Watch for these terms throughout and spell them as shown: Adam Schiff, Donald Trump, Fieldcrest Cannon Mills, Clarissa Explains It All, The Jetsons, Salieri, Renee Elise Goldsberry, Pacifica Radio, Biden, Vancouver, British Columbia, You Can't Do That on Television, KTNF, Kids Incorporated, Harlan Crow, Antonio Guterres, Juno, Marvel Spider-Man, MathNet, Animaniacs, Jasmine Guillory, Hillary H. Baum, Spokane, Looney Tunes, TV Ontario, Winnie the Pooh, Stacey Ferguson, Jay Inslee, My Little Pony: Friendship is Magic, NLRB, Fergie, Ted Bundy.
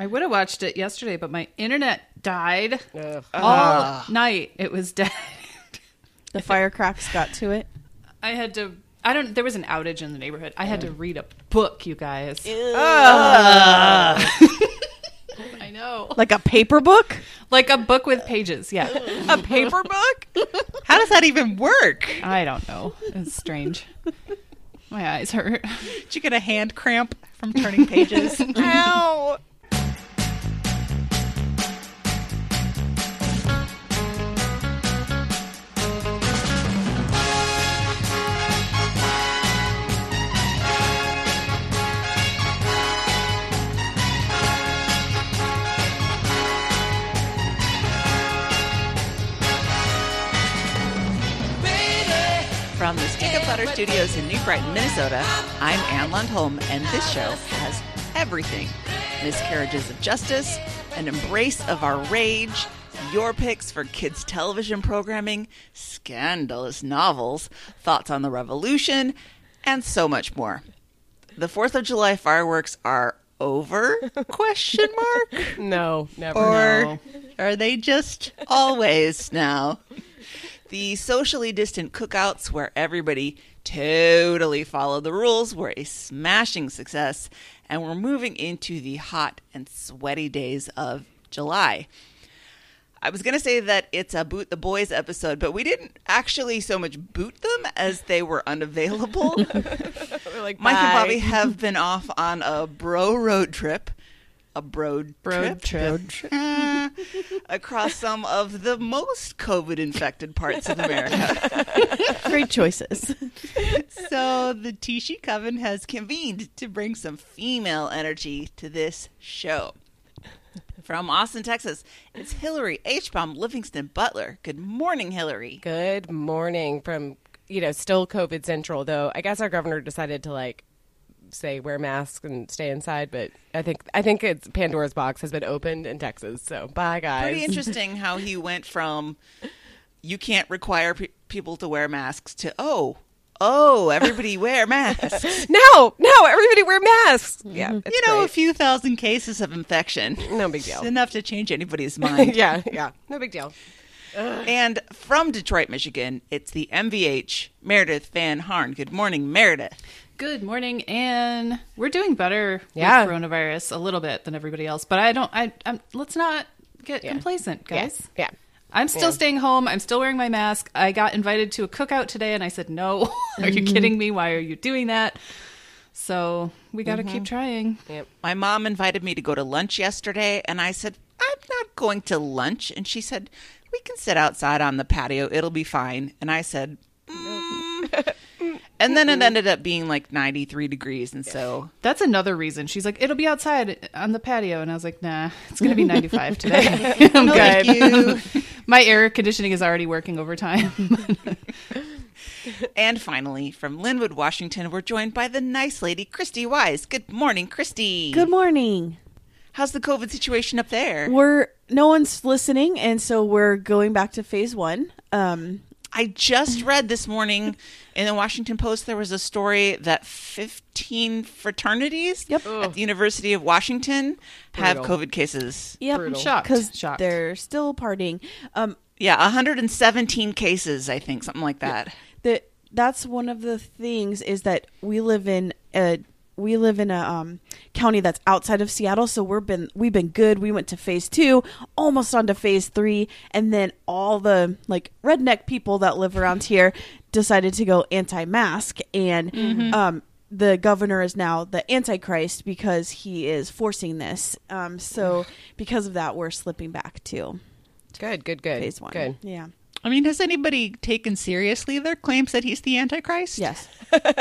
I would have watched it yesterday, but my internet died all night. It was dead. The firecracks got to it. I had to. I don't. There was an outage in the neighborhood. I had to read a book, you guys. I know. Like a paper book? Like a book with pages, yeah. A paper book? How does that even work? I don't know. It's strange. My eyes hurt. Did you get a hand cramp from turning pages? Ow! From the Stick of Butter Studios in New Brighton, Minnesota, I'm Anne Lundholm, and this show has everything. Miscarriages of justice, an embrace of our rage, your picks for kids' television programming, scandalous novels, thoughts on the revolution, and so much more. The 4th of July fireworks are over? Question mark? No, never. Or no. Are they just always now? The socially distant cookouts where everybody totally followed the rules were a smashing success, and we're moving into the hot and sweaty days of July. I was going to say that it's a Boot the Boys episode, but we didn't actually so much boot them as they were unavailable. We're like, Mike and Bobby have been off on a road trip. Across some of the most COVID-infected parts of America. Great choices. So the Tishy Coven has convened to bring some female energy to this show. From Austin, Texas, it's Hillary H. Baum, Livingston Butler. Good morning, Hillary. Good morning. From, you know, still COVID central, though. I guess our governor decided to, like, say wear masks and stay inside, but I think it's Pandora's box has been opened in Texas, so bye guys. Pretty interesting how he went from you can't require people to wear masks to oh everybody wear masks. no everybody wear masks. Yeah, you know, great. A few thousand cases of infection, no big deal. It's enough to change anybody's mind. yeah no big deal. And from Detroit, Michigan, it's the MVH, Meredith Van Harn. Good morning, Meredith. Good morning, Anne. We're doing better with coronavirus a little bit than everybody else, but I'm, let's not get complacent, guys. Yeah. I'm still staying home. I'm still wearing my mask. I got invited to a cookout today, and I said, no, are you kidding me? Why are you doing that? So we got to keep trying. Yep. My mom invited me to go to lunch yesterday, and I said, I'm not going to lunch. And she said, we can sit outside on the patio. It'll be fine. And I said, and then it ended up being like 93 degrees. And so that's another reason. She's like, it'll be outside on the patio. And I was like, nah, it's going to be 95 today. I'm no, good. Thank you. My air conditioning is already working overtime. And finally, from Linwood, Washington, we're joined by the nice lady, Christy Wise. Good morning, Christy. Good morning. How's the COVID situation up there? No one's listening, and so we're going back to phase one. I just read this morning in the Washington Post, there was a story that 15 fraternities at the University of Washington have COVID cases. Yep, I'm shocked. Because they're still partying. 117 cases, I think, something like that. That's one of the things is that we live in a... county that's outside of Seattle, so we've been good. We went to phase 2, almost on to phase 3, and then all the like redneck people that live around here decided to go anti-mask, and the governor is now the Antichrist because he is forcing this. So because of that, we're slipping back to good phase 1. Good. Yeah. I mean, has anybody taken seriously their claims that he's the Antichrist? Yes.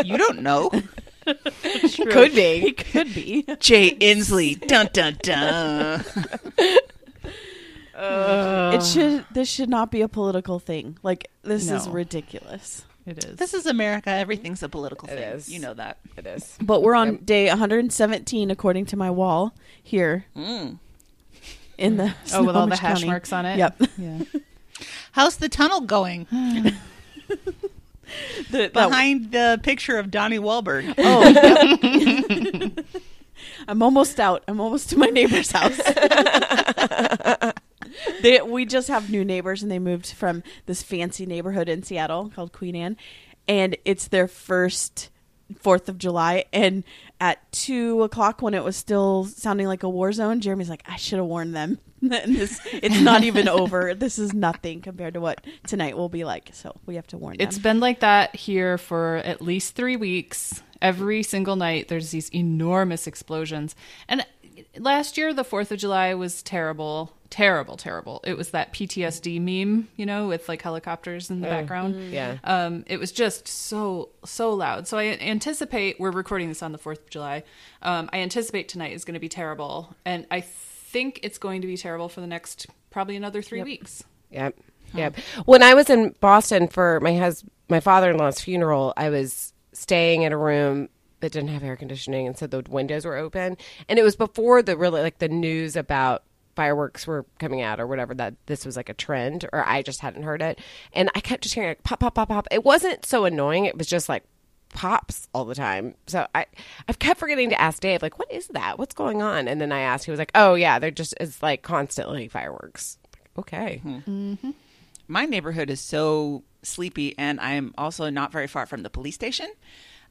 You don't know. True. Could be. He could be. Jay Inslee. Dun, dun, dun. This should not be a political thing. Like, this is ridiculous. It is. This is America. Everything's a political thing. It is. You know that. It is. But we're on day 117, according to my wall here. Mm. In the Snohomish with all the hash County. Marks on it? Yep. Yeah. How's the tunnel going? Behind the picture of Donnie Wahlberg. Oh, I'm almost out. I'm almost to my neighbor's house. We just have new neighbors, and they moved from this fancy neighborhood in Seattle called Queen Anne, and it's their first 4th of July, and at 2 o'clock, when it was still sounding like a war zone, Jeremy's like, I should have warned them. It's not even over. This is nothing compared to what tonight will be like. So we have to warn them. It's been like that here for at least 3 weeks. Every single night, there's these enormous explosions. And last year, the 4th of July was terrible. Terrible, terrible. It was that PTSD meme, you know, with like helicopters in the background. Yeah. It was just so loud. So I anticipate, we're recording this on the 4th of July. I anticipate tonight is going to be terrible. And I think it's going to be terrible for the next probably another 3 weeks. Yep. Yep. Huh. When I was in Boston for my father-in-law's funeral, I was staying in a room that didn't have air conditioning, and so the windows were open. And it was before the news about fireworks were coming out or whatever, that this was like a trend, or I just hadn't heard it. And I kept just hearing like pop, pop, pop, pop. It wasn't so annoying. It was just like pops all the time. So I've kept forgetting to ask Dave, like, what is that? What's going on? And then I asked, he was like, oh yeah, they're just, it's like constantly fireworks. Okay. Mm-hmm. Mm-hmm. My neighborhood is so sleepy, and I'm also not very far from the police station.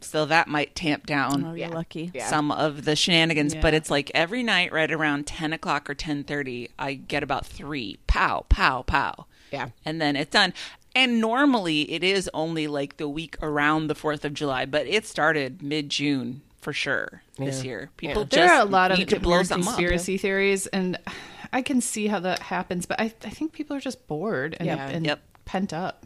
So that might tamp down lucky. Some of the shenanigans. Yeah. But it's like every night right around 10 o'clock or 10:30, I get about 3. Pow, pow, pow. Yeah. And then it's done. And normally it is only like the week around the 4th of July, but it started mid-June for sure this year. People there are a lot of conspiracy theories, and I can see how that happens. But I think people are just bored and pent up.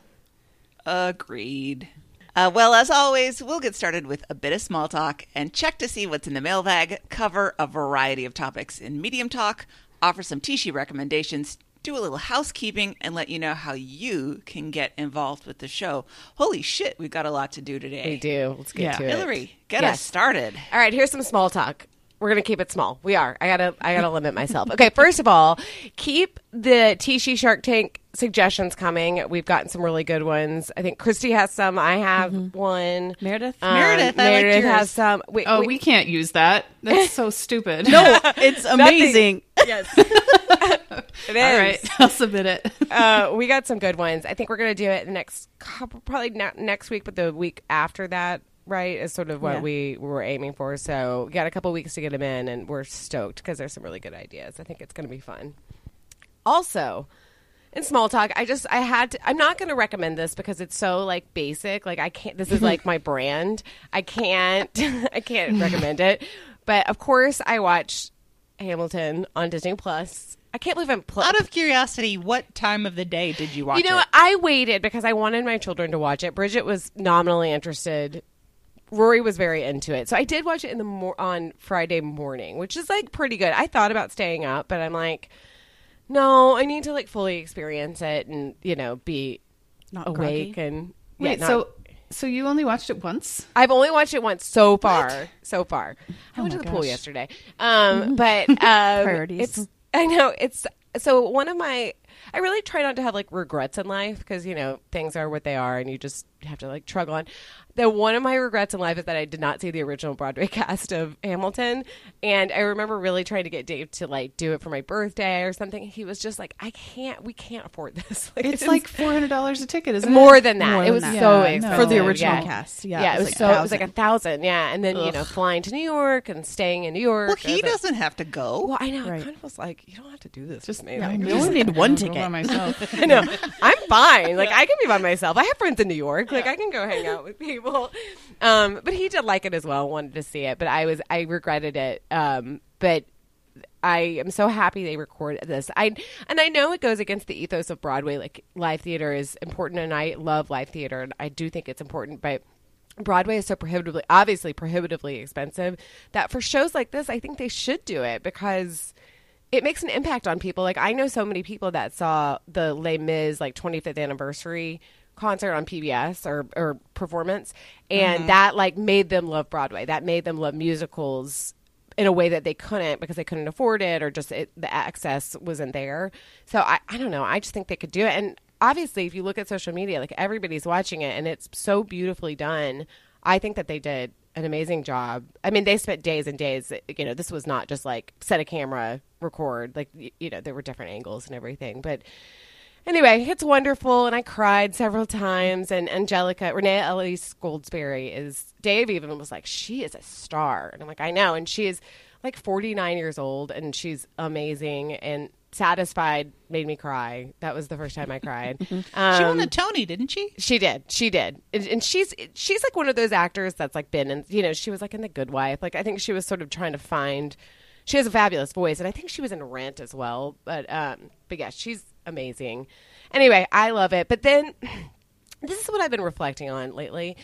Agreed. Well, as always, we'll get started with a bit of small talk and check to see what's in the mailbag, cover a variety of topics in medium talk, offer some Tishy recommendations, do a little housekeeping, and let you know how you can get involved with the show. Holy shit, we've got a lot to do today. We do. Let's get to it. Hillary, get us started. All right, here's some small talk. We're going to keep it small. We are. I gotta limit myself. Okay, first of all, keep the Tishy Shark Tank suggestions coming. We've gotten some really good ones. I think Christy has some. I have one. Meredith has some. We can't use that. That's so stupid. No, it's amazing. Yes. It is. All right, I'll submit it. We got some good ones. I think we're going to do it next week, but the week after that. Right, is sort of what we were aiming for. So we got a couple weeks to get them in, and we're stoked because there's some really good ideas. I think it's going to be fun. Also, in small talk, I'm not going to recommend this because it's so like basic. Like I can't. This is like my brand. I can't recommend it. But of course, I watched Hamilton on Disney Plus. I can't believe I'm... Out of curiosity, what time of the day did you watch it? You know, I waited because I wanted my children to watch it. Bridget was nominally interested. Rory was very into it. So I did watch it on Friday morning, which is like pretty good. I thought about staying up, but I'm like, no, I need to like fully experience it and, you know, be not awake. Groggy. And wait, so you only watched it once? I've only watched it once so far. What? So far. I went to the pool yesterday. But priorities. So one of my, I really try not to have like regrets in life because, you know, things are what they are and you just have to like trudge on. One of my regrets in life is that I did not see the original Broadway cast of Hamilton. And I remember really trying to get Dave to like do it for my birthday or something. He was just like, we can't afford this. Like, it's like $400 a ticket, isn't it? More than that. It was so expensive. For the original cast. Yeah. Yeah, it was like $1,000. Yeah. And then, you know, flying to New York and staying in New York. Well, he doesn't have to go. Well, I know. Right. I kind of was like, you don't have to do this. Just me. Like, we only need one ticket. I know. I'm fine. Like, I can be by myself. I have friends in New York. Like, I can go hang out with people. But he did like it as well, wanted to see it, but I regretted it. But I am so happy they recorded this. I know it goes against the ethos of Broadway. Like, live theater is important, and I love live theater, and I do think it's important, but Broadway is so prohibitively expensive that for shows like this, I think they should do it because it makes an impact on people. Like, I know so many people that saw the Les Mis, like, 25th anniversary concert on PBS or performance, and that like made them love Broadway. That made them love musicals in a way that they couldn't because they couldn't afford it, or just the access wasn't there. So I don't know. I just think they could do it. And obviously, if you look at social media, like everybody's watching it, and it's so beautifully done. I think that they did an amazing job. I mean, they spent days and days. You know, this was not just like set a camera, record. Like, you know, there were different angles and everything. But anyway, it's wonderful. And I cried several times. And Angelica, Renee Elise Goldsberry is, Dave even was like, she is a star. And I'm like, I know. And she is like 49 years old and she's amazing. And Satisfied made me cry. That was the first time I cried. She won a Tony, didn't she? She did. She did. And she's like one of those actors that's like been in, you know, she was like in The Good Wife. Like, I think she was sort of trying to find, she has a fabulous voice. And I think she was in Rent as well. But yeah, she's amazing. Anyway, I love it. But then this is what I've been reflecting on lately.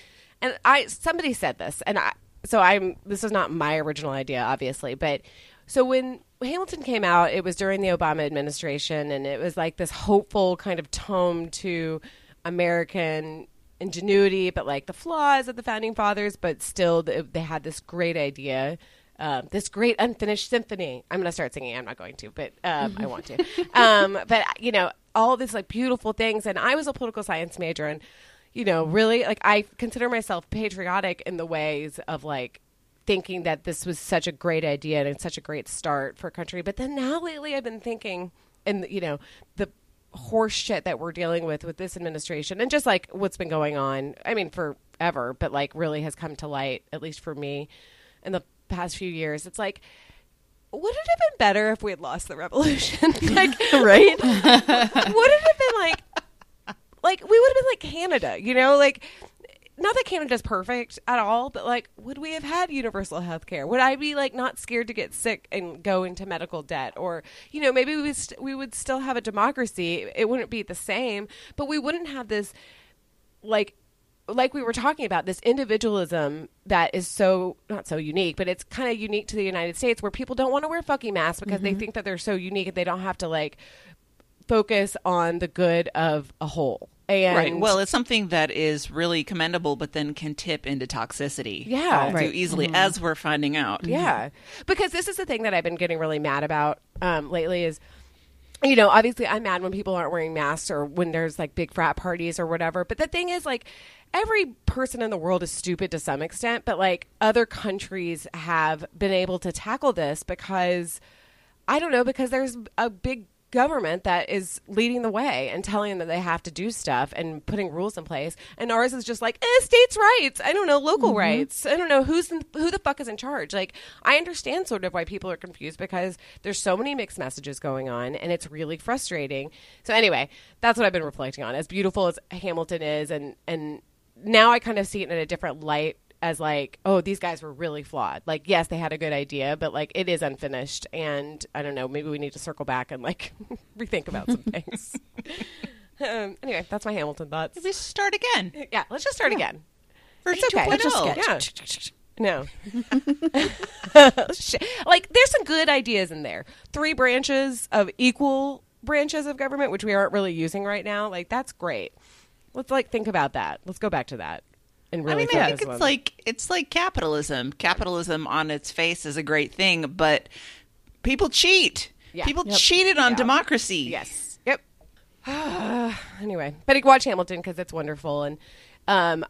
And somebody said this. And this was not my original idea, obviously. But so when Hamilton came out, it was during the Obama administration, and it was like this hopeful kind of tome to American ingenuity, but like the flaws of the founding fathers, but still they had this great idea, this great unfinished symphony. I'm going to start singing. I'm not going to, but I want to. But, you know, all these like beautiful things. And I was a political science major, and, you know, really, like, I consider myself patriotic in the ways of like thinking that this was such a great idea and such a great start for a country. But then now lately I've been thinking, and, you know, the horse shit that we're dealing with this administration and just like what's been going on, I mean, forever, but like really has come to light, at least for me in the past few years. It's like, would it have been better if we had lost the revolution? Like, right? Would it have been like we would have been like Canada, you know, like, not that Canada's perfect at all, but like, would we have had universal health care? Would I be like not scared to get sick and go into medical debt? Or, you know, maybe we would still have a democracy. It wouldn't be the same, but we wouldn't have this, like we were talking about, this individualism that is so, not so unique, but it's kind of unique to the United States, where people don't want to wear fucking masks because they think that they're so unique and they don't have to like focus on the good of a whole. And right. Well, it's something that is really commendable, but then can tip into toxicity. Yeah. Right. Too easily, as we're finding out. Yeah. Because this is the thing that I've been getting really mad about lately is, you know, obviously I'm mad when people aren't wearing masks or when there's like big frat parties or whatever. But the thing is, like, every person in the world is stupid to some extent, but like other countries have been able to tackle this because, I don't know, because there's a big government that is leading the way and telling them that they have to do stuff and putting rules in place, and ours is just like states' rights. I don't know, local rights. I don't know who the fuck is in charge. Like, I understand sort of why people are confused because there's so many mixed messages going on, and it's really frustrating. So anyway, that's what I've been reflecting on. As beautiful as Hamilton is, and now I kind of see it in a different light as like, oh, these guys were really flawed. Like, yes, they had a good idea, but like it is unfinished. And I don't know, maybe we need to circle back and like rethink about some things. Anyway, that's my Hamilton thoughts. Let's start again. Yeah, let's just start again. It's okay. Let's just get. No. Like, there's some good ideas in there. Three branches of equal branches of government, which we aren't really using right now. Like, that's great. Let's like think about that. Let's go back to that. Really, I mean, I think it's like, capitalism. Capitalism on its face is a great thing, but people cheat. Yeah. People cheated on democracy. Yes. Yep. Anyway, but watch Hamilton because it's wonderful. And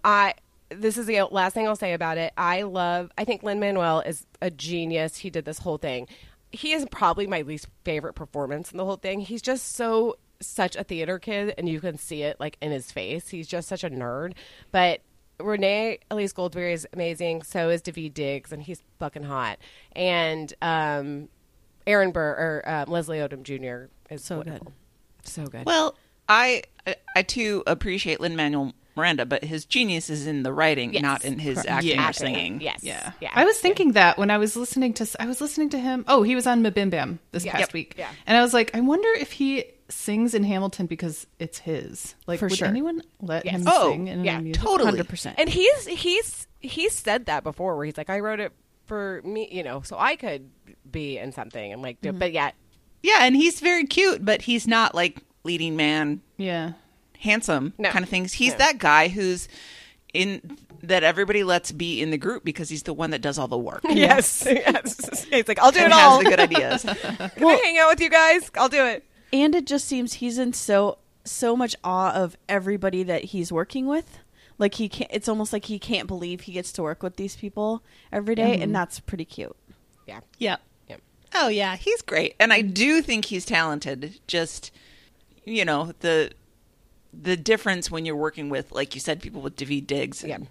this is the last thing I'll say about it. I think Lin-Manuel is a genius. He did this whole thing. He is probably my least favorite performance in the whole thing. He's just such a theater kid, and you can see it like in his face. He's just such a nerd. But Renee Elise Goldsberry is amazing. So is Daveed Diggs, and he's fucking hot. And Aaron Burr or Leslie Odom Jr. is so wonderful. Good, so good. Well, I too appreciate Lin-Manuel Miranda, but his genius is in the writing, not in his acting or singing. Yes, yeah. I was thinking that when I was listening to him. Oh, he was on Mabim Bam this past week, and I was like, I wonder if he sings in Hamilton because it's his. Like, for would anyone let him sing in a musical? Totally. 100%. And he's said that before, where he's like, I wrote it for me, you know, so I could be in something and like do it. But and he's very cute, but he's not like leading man, handsome kind of things. He's that guy who's in that everybody lets be in the group because he's the one that does all the work. Yes. He's like, I'll do it all. Has the good ideas. Can I hang out with you guys? I'll do it. And it just seems he's in so much awe of everybody that he's working with. Like he can't, it's almost like he can't believe he gets to work with these people every day. Mm-hmm. And that's pretty cute. Yeah. Yeah. Yep. Oh yeah. He's great. And I do think he's talented. Just, you know, the difference when you're working with, like you said, people with Daveed Diggs and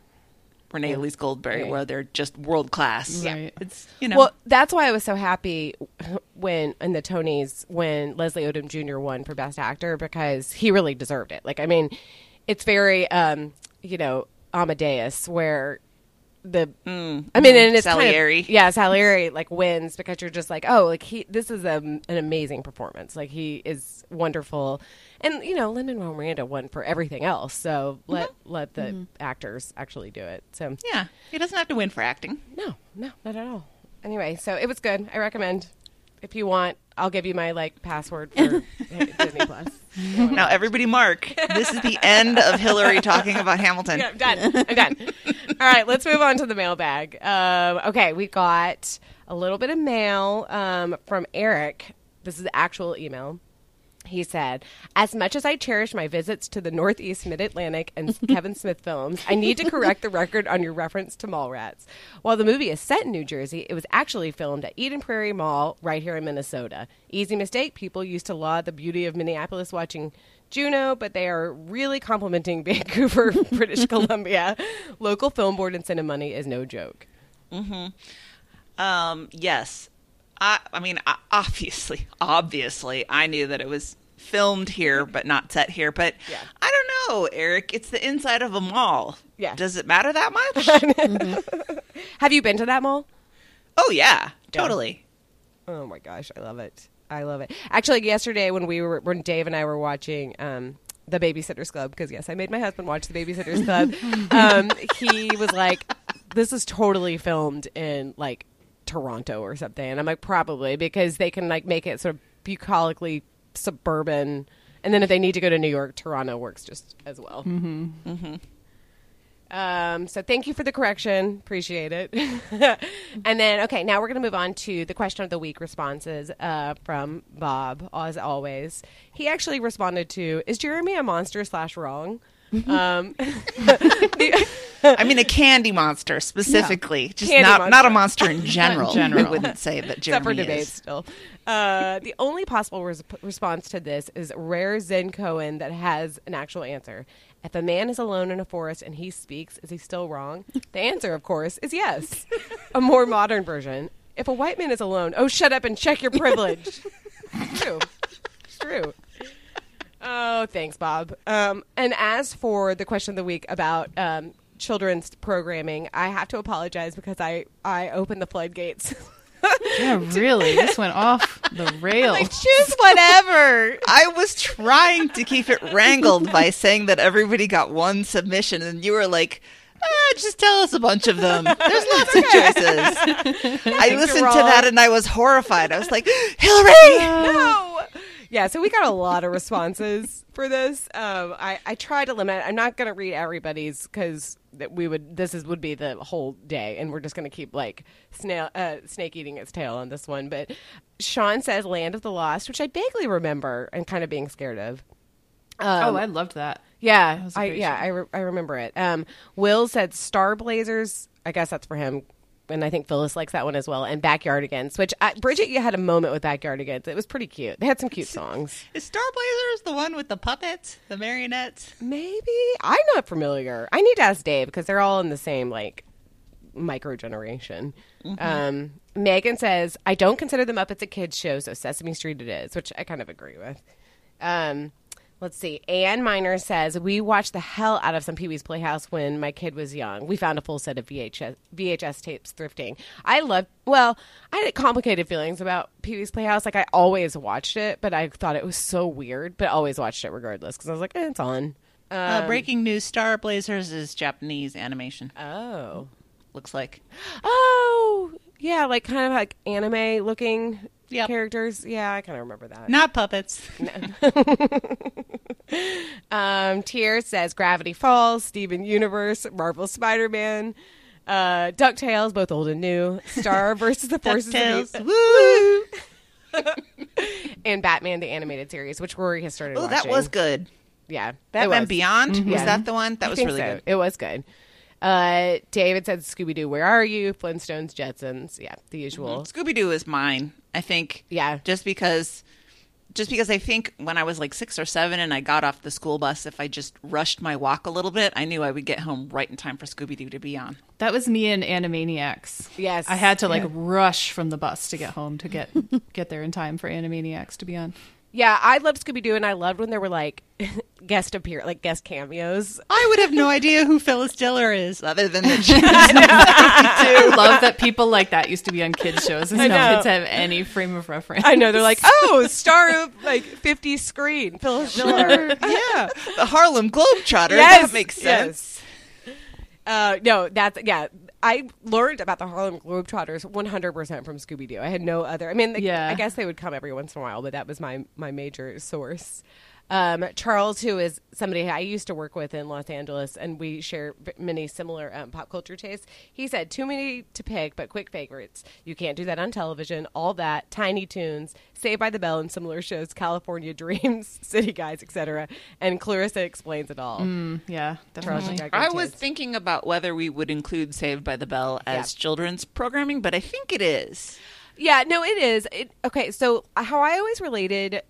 Renee Elise Goldsberry, where they're just world class. Yeah. It's, you know. Well, that's why I was so happy when in the Tonys when Leslie Odom Jr. won for Best Actor, because he really deserved it. Like, I mean, it's very, you know, Amadeus, where the I mean, and it's Salieri, kind of, Salieri like wins, because you're just like, oh, like he, this is an amazing performance. Like he is wonderful. And, you know, Lin-Manuel Miranda won for everything else, so let the actors actually do it. So yeah, he doesn't have to win for acting. No, no, not at all. Anyway, so it was good. I recommend. If you want, I'll give you my, like, password for Disney Plus. Now, everybody mark, this is the end of Hillary talking about Hamilton. Yeah, I'm done. I'm done. All right, let's move on to the mailbag. Okay, we got a little bit of mail from Eric. This is the actual email. He said, as much as I cherish my visits to the Northeast, Mid-Atlantic, and Kevin Smith films, I need to correct the record on your reference to Mallrats. While the movie is set in New Jersey, it was actually filmed at Eden Prairie Mall right here in Minnesota. Easy mistake. People used to laud the beauty of Minneapolis watching Juno, but they are really complimenting Vancouver, British Columbia. Local film board incentive money is no joke. Mm-hmm. Yes. I mean, obviously, I knew that it was filmed here, but not set here. But yeah. I don't know, Eric. It's the inside of a mall. Yeah. Does it matter that much? Mm-hmm. Have you been to that mall? Oh, yeah. Totally. Yeah. Oh, my gosh. I love it. I love it. Actually, yesterday when Dave and I were watching The Babysitter's Club, because, yes, I made my husband watch The Babysitter's Club, he was like, this is totally filmed in, like, Toronto or something. And I'm like, probably, because they can like make it sort of bucolically suburban, and then if they need to go to New York, Toronto works just as well. Mm-hmm. Mm-hmm. So thank you for the correction, appreciate it. And then okay, now we're going to move on to the question of the week responses from Bob. As always, he actually responded to, is Jeremy a monster/wrong? I mean, a candy monster specifically, just candy not monster. Not a monster in general. I wouldn't say that Jeremy except for debates still. The only possible response to this is rare Zen Cohen that has an actual answer. If a man is alone in a forest and he speaks, is he still wrong? The answer, of course, is yes. A more modern version. If a white man is alone, oh, shut up and check your privilege. It's true. It's true. Oh, thanks, Bob. And as for the question of the week about children's programming, I have to apologize because I opened the floodgates. Yeah, really? This went off the rails. Like, choose whatever. I was trying to keep it wrangled by saying that everybody got one submission, and you were like, just tell us a bunch of them. There's lots of choices. I listened to that, and I was horrified. I was like, Hillary! No! Yeah, so we got a lot of responses for this. I try to limit. I'm not going to read everybody's because would be the whole day, and we're just going to keep like snake eating its tail on this one. But Sean says Land of the Lost, which I vaguely remember and kind of being scared of. I loved that. Yeah, I remember it. Will said Star Blazers. I guess that's for him. And I think Phyllis likes that one as well. And Backyardigans, which Bridget, you had a moment with Backyardigans. It was pretty cute. They had some cute songs. Is Star Blazers the one with the puppets, the marionettes? Maybe. I'm not familiar. I need to ask Dave because they're all in the same, like, micro-generation. Mm-hmm. Megan says, I don't consider the Muppets a kid's show, so Sesame Street it is, which I kind of agree with. Let's see. Anne Miner says, we watched the hell out of some Pee-wee's Playhouse when my kid was young. We found a full set of VHS tapes thrifting. I had complicated feelings about Pee-wee's Playhouse. Like, I always watched it, but I thought it was so weird, but always watched it regardless because I was like, it's on. Breaking news, Star Blazers is Japanese animation. Oh. Looks like. Oh, yeah, like kind of like anime looking. Yep. Characters. Yeah, I kind of remember that. Not puppets. No. Tier says Gravity Falls, Steven Universe, Marvel Spider-Man, DuckTales, both old and new, Star versus the Forces of Evil. Woo! And Batman the Animated Series, which Rory has started watching. Oh, that was good. Yeah. That Went Beyond? Mm-hmm. Was that the one? That was really good. It was good. David said Scooby-Doo, Where Are You? Flintstones, Jetsons. Yeah, the usual. Mm-hmm. Scooby-Doo is mine, I think. Yeah. Just because I think when I was like 6 or 7 and I got off the school bus, if I just rushed my walk a little bit, I knew I would get home right in time for Scooby-Doo to be on. That was me and Animaniacs. Yes. I had to rush from the bus to get home to get there in time for Animaniacs to be on. Yeah, I loved Scooby-Doo, and I loved when there were guest cameos. I would have no idea who Phyllis Diller is, other than that she was in Scooby-Doo. I love that people like that used to be on kids shows, and no kids have any frame of reference. I know, they're like, oh, star of 50 screen, Phyllis Diller. Yeah, the Harlem Globetrotter. Yes, that makes sense. Yes. I learned about the Harlem Globetrotters 100% from Scooby-Doo. I had no other. I mean, I guess they would come every once in a while, but that was my major source. Charles, who is somebody I used to work with in Los Angeles, and we share many similar pop culture tastes, he said, too many to pick, but quick favorites. You Can't Do That on Television, All That, Tiny Toons, Saved by the Bell and similar shows, California Dreams, City Guys, etc. And Clarissa Explains It All. Yeah, definitely. Charles, I was thinking about whether we would include Saved by the Bell as children's programming, but I think it is. Yeah, no, it is. Okay, so how I always related...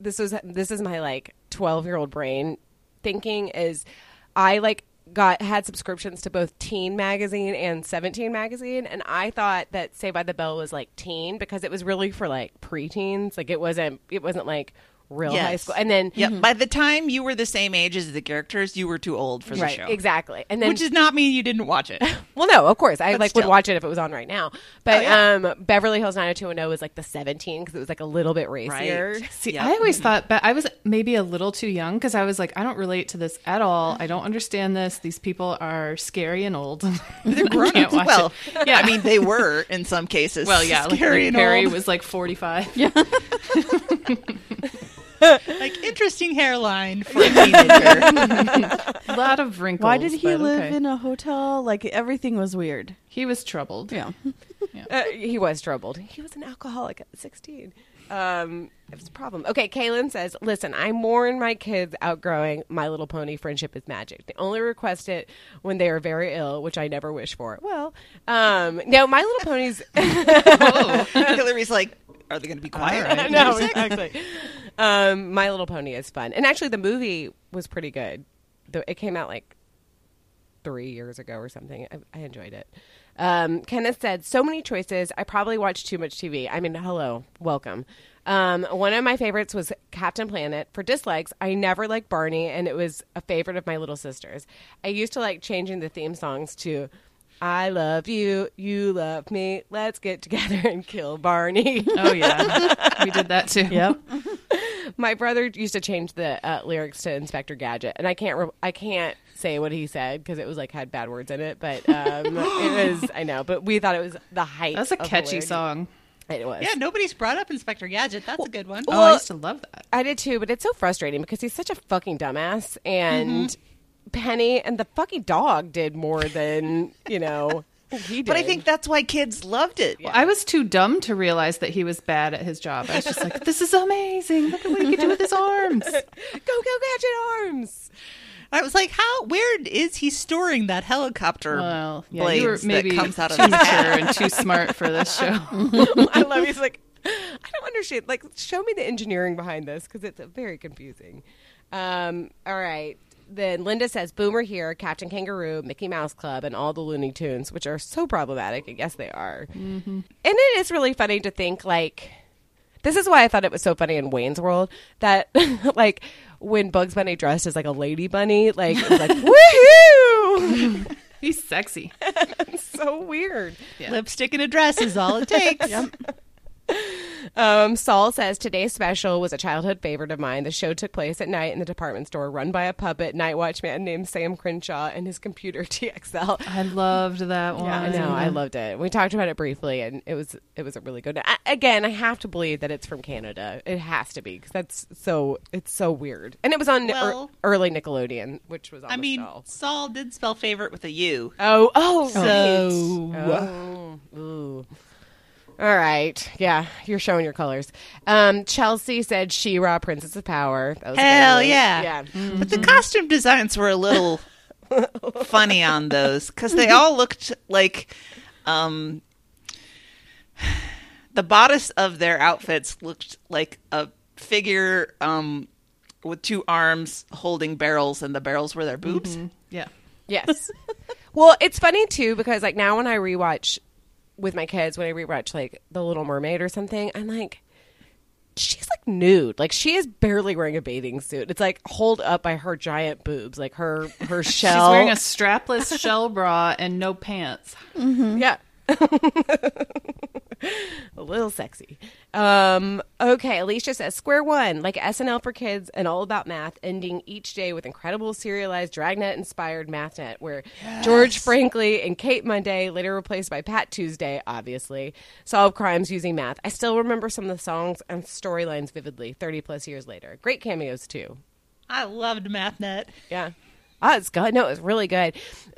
This is my 12-year-old brain thinking is I had subscriptions to both Teen Magazine and 17 Magazine, and I thought that Saved by the Bell was teen because it was really for preteens. It wasn't real high school. And then by the time you were the same age as the characters, you were too old for the show. Exactly. And then, which does not mean you didn't watch it. Well, no, of course. I would watch it if it was on right now. But Beverly Hills 90210 was the 17 because it was a little bit racier. Right. See, I always thought, but I was maybe a little too young because I was I don't relate to this at all. I don't understand this. These people are scary and old. They're grown. Well, yeah. I mean, they were in some cases. Well, yeah. Scary and old. Perry was 45. Yeah. Interesting hairline for a teenager. A lot of wrinkles. Why did he live in a hotel? Everything was weird. He was troubled. Yeah. He was troubled. He was an alcoholic at 16. It was a problem. Okay, Kaylin says, listen, I mourn my kids outgrowing My Little Pony Friendship is Magic. They only request it when they are very ill, which I never wish for. Well, no, My Little Ponies. Whoa. Hillary's are they going to be quiet? Right. No, exactly. My Little Pony is fun. And actually, the movie was pretty good. It came out 3 years ago or something. I enjoyed it. Kenneth said, so many choices. I probably watched too much TV. I mean, hello. Welcome. One of my favorites was Captain Planet. For dislikes, I never liked Barney, and it was a favorite of my little sister's. I used to like changing the theme songs to... I love you. You love me. Let's get together and kill Barney. Oh, yeah. We did that, too. Yep. My brother used to change the lyrics to Inspector Gadget, and I can't say what he said because it was had bad words in it, but it was, I know, but we thought it was the height. That's a catchy song. It was. Yeah, nobody's brought up Inspector Gadget. That's a good one. Well, I used to love that. I did, too, but it's so frustrating because he's such a fucking dumbass, and... Mm-hmm. Penny and the fucking dog did more than, he did. But I think that's why kids loved it. Well, I was too dumb to realize that he was bad at his job. I was just this is amazing. Look at what he can do with his arms. Go, Gadget Arms. I was where is he storing that helicopter blades that comes out of his hair and too smart for this show. I love it. He's I don't understand. Show me the engineering behind this because it's very confusing. All right. Then Linda says, Boomer here, Captain Kangaroo, Mickey Mouse Club, and all the Looney Tunes, which are so problematic. I guess they are. Mm-hmm. And it is really funny to think, this is why I thought it was so funny in Wayne's World, that, when Bugs Bunny dressed as, a lady bunny, it was woohoo! He's sexy. It's so weird. Yeah. Lipstick and a dress is all it takes. Yep. Saul says Today's Special was a childhood favorite of mine. The show took place at night in the department store run by a puppet night watchman named Sam Crenshaw and his computer TXL. I loved that one. Yeah, I know. I loved it. We talked about it briefly, and it was a really good. I have to believe that it's from Canada. It has to be because it's so weird. And it was on early Nickelodeon, which was. Saul did spell favorite with a U. Oh, so. Right. Oh. Ooh. All right. Yeah, you're showing your colors. Chelsea said She-Ra, Princess of Power. That was hell yeah. Yeah. Mm-hmm. But the costume designs were a little funny on those because they all looked like the bodice of their outfits looked like a figure with two arms holding barrels, and the barrels were their boobs. Mm-hmm. Yeah. Yes. Well, it's funny, too, because like now when I rewatch with my kids, when I rewatch like The Little Mermaid or something, I'm like, she's like nude. Like she is barely wearing a bathing suit. It's like holed up by her giant boobs, like her shell. She's wearing a strapless shell bra and no pants. Mm-hmm. Yeah. A little sexy. Okay, Alicia says square one, like SNL for kids and All About Math, ending each day with incredible serialized Dragnet inspired MathNet, where yes. George Frankly and Kate Monday, later replaced by Pat Tuesday, obviously, solve crimes using math. I still remember some of the songs and storylines vividly 30 plus years later. Great cameos too. I loved MathNet. Yeah. Oh, it's good. No, it's really good.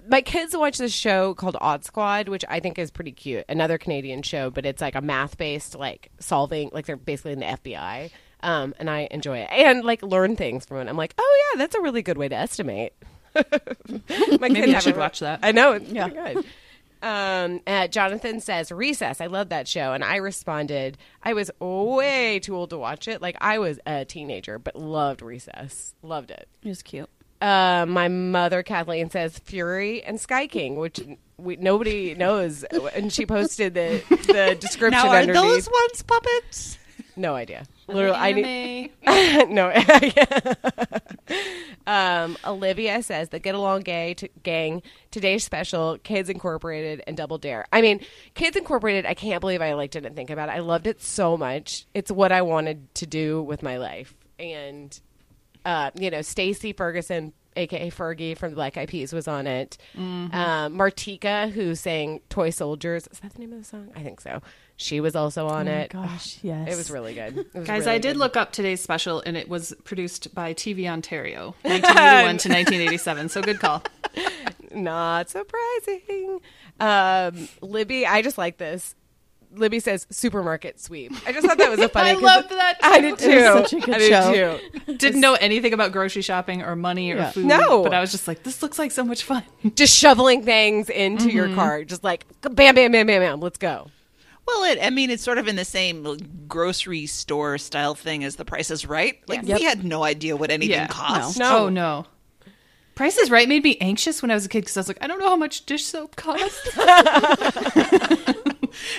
My kids watch this show called Odd Squad, which I think is pretty cute. Another Canadian show, but it's like a math-based, like solving, like they're basically in the FBI. And I enjoy it and like learn things from it. I'm like, oh yeah, that's a really good way to estimate. Maybe you should watch that. I know. It's pretty good. Jonathan says Recess. I love that show. And I responded, I was way too old to watch it. Like I was a teenager, but loved Recess. Loved it. It was cute. My mother, Kathleen, says Fury and Sky King, which nobody knows. And she posted the description now, underneath. Now, are those ones puppets? No idea. Literally, Olivia says the Get Along Gang, Today's Special, Kids Incorporated, and Double Dare. I mean, Kids Incorporated, I can't believe I didn't think about it. I loved it so much. It's what I wanted to do with my life. And... Stacey Ferguson, a.k.a. Fergie from the Black Eyed Peas, was on it. Mm-hmm. Martika, who sang Toy Soldiers. Is that the name of the song? I think so. She was also on it. Gosh, yes. It was really good. I did look up Today's Special, and it was produced by TV Ontario, 1981 to 1987. So good call. Not surprising. Libby, I just like this. Libby says supermarket sweep. I just thought that was a funny. I loved that. Too. I did too. It was such a good show. Didn't know anything about grocery shopping or money or food. No, but I was just like, this looks like so much fun. Just shoveling things into your car, just like bam, bam, bam, bam, bam. Let's go. Well, it's sort of in the same grocery store style thing as The Price is Right. Like we had no idea what anything cost. No. Oh no. Price is Right made me anxious when I was a kid because I was like, I don't know how much dish soap costs.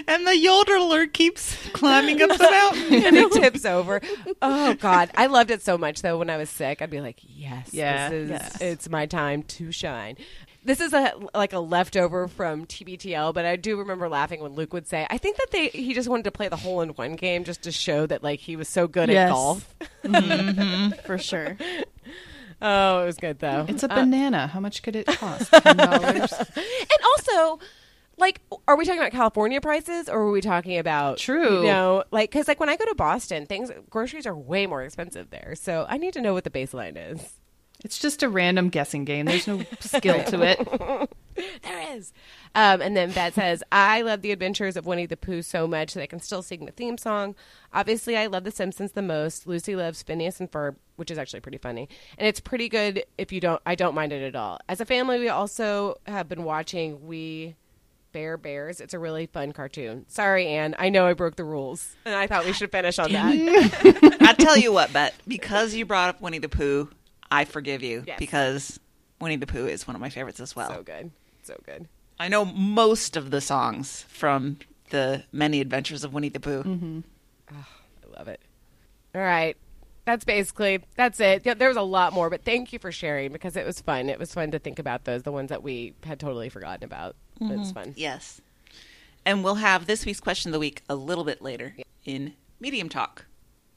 And the yodeler keeps climbing up the mountain and it tips over. Oh, God. I loved it so much, though. When I was sick, I'd be like, it's my time to shine. This is a leftover from TBTL, but I do remember laughing when Luke would say, I think that he just wanted to play the hole-in-one game just to show that like he was so good at golf. Mm-hmm. For sure. Oh, it was good, though. It's a banana. How much could it cost? $10? And also... like, are we talking about California prices or are we talking about... True. You know, like, because like when I go to Boston, groceries are way more expensive there. So I need to know what the baseline is. It's just a random guessing game. There's no skill to it. There is. And then Beth says, I love the Adventures of Winnie the Pooh so much that I can still sing the theme song. Obviously, I love The Simpsons the most. Lucy loves Phineas and Ferb, which is actually pretty funny. And it's pretty good if you don't... I don't mind it at all. As a family, we also have been watching Bears. It's a really fun cartoon. Sorry, Anne. I know I broke the rules, and I thought we should finish on that. I tell you what, but because you brought up Winnie the Pooh, I forgive you because Winnie the Pooh is one of my favorites as well. So good, so good. I know most of the songs from the Many Adventures of Winnie the Pooh. Mm-hmm. Oh, I love it. All right. That's it. Yeah, there was a lot more, but thank you for sharing because it was fun. It was fun to think about the ones that we had totally forgotten about. Mm-hmm. But it's fun. Yes. And we'll have this week's Question of the Week a little bit later in Medium Talk.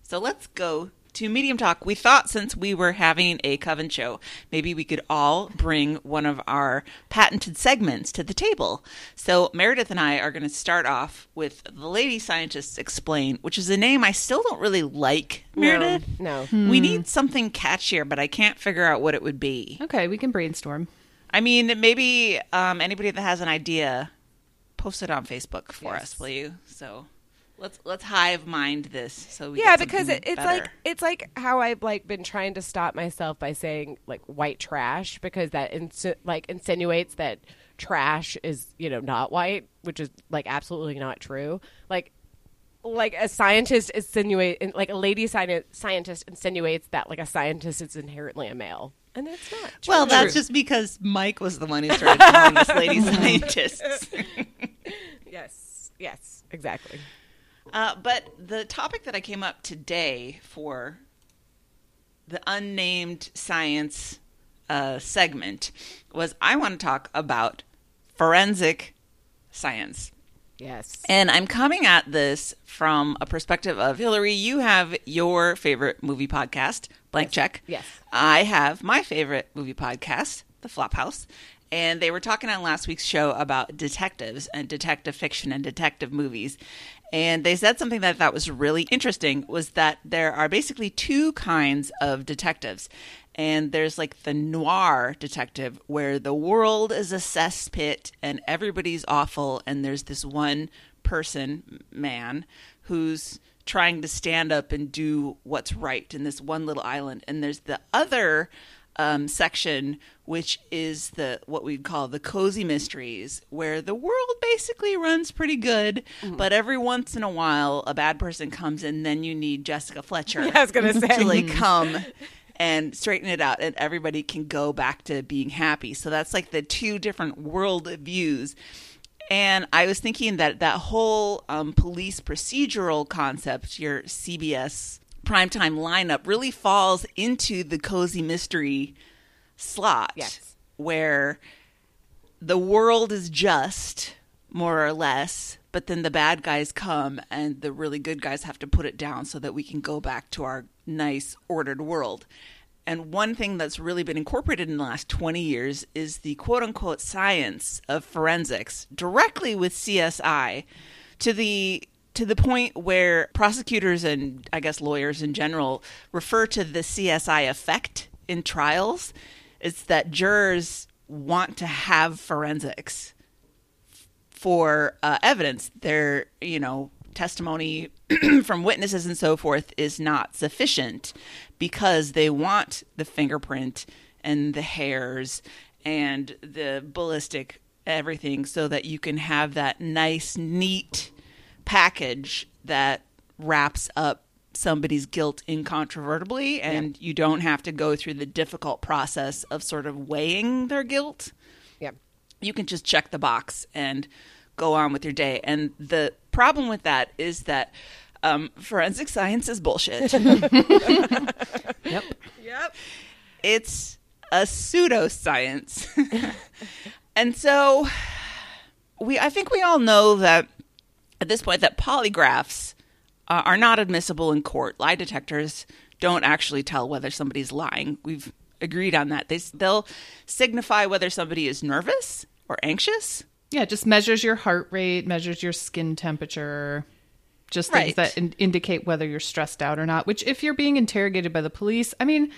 So let's go to Medium Talk. We thought since we were having a coven show, maybe we could all bring one of our patented segments to the table. So Meredith and I are going to start off with The Lady Scientists Explain, which is a name I still don't really like, Meredith. No. We need something catchier, but I can't figure out what it would be. Okay, we can brainstorm. I mean, maybe anybody that has an idea, post it on Facebook for us, will you? So Let's hive mind this so we get something better. Yeah, because it's like how I've like been trying to stop myself by saying like white trash, because that insinuates that trash is, you know, not white, which is like absolutely not true. Like a scientist insinuates, like a lady scientist insinuates that like a scientist is inherently a male. And that's not true. Well, that's just because Mike was the one who started calling us lady scientists. Yes, exactly. But the topic that I came up today for the unnamed science segment was I want to talk about forensic science. Yes. And I'm coming at this from a perspective of, Hillary, you have your favorite movie podcast, Blank Check. Yes. I have my favorite movie podcast, The Flophouse. And they were talking on last week's show about detectives and detective fiction and detective movies. And they said something that I thought was really interesting was that there are basically two kinds of detectives. And there's like the noir detective where the world is a cesspit and everybody's awful. And there's this one person, man, who's trying to stand up and do what's right in this one little island. And there's the other section, which is what we'd call the cozy mysteries, where the world basically runs pretty good, but every once in a while a bad person comes, and then you need Jessica Fletcher to like come and straighten it out, and everybody can go back to being happy. So that's like the two different world views. And I was thinking that whole police procedural concept, your CBS primetime lineup, really falls into the cozy mystery slot, where the world is just more or less, but then the bad guys come and the really good guys have to put it down so that we can go back to our nice ordered world. And one thing that's really been incorporated in the last 20 years is the quote unquote science of forensics directly with CSI to the point where prosecutors and I guess lawyers in general refer to the CSI effect in trials. It's that jurors want to have forensics for evidence. Their, you know, testimony from witnesses and so forth is not sufficient because they want the fingerprint and the hairs and the ballistic everything so that you can have that nice, neat package that wraps up somebody's guilt incontrovertibly, and you don't have to go through the difficult process of sort of weighing their guilt. Yep. You can just check the box and go on with your day. And the problem with that is that forensic science is bullshit. Yep. It's a pseudoscience. And so I think we all know that at this point, that polygraphs are not admissible in court. Lie detectors don't actually tell whether somebody's lying. We've agreed on that. They'll signify whether somebody is nervous or anxious. Yeah, it just measures your heart rate, measures your skin temperature, just things that indicate whether you're stressed out or not, which if you're being interrogated by the police, I mean,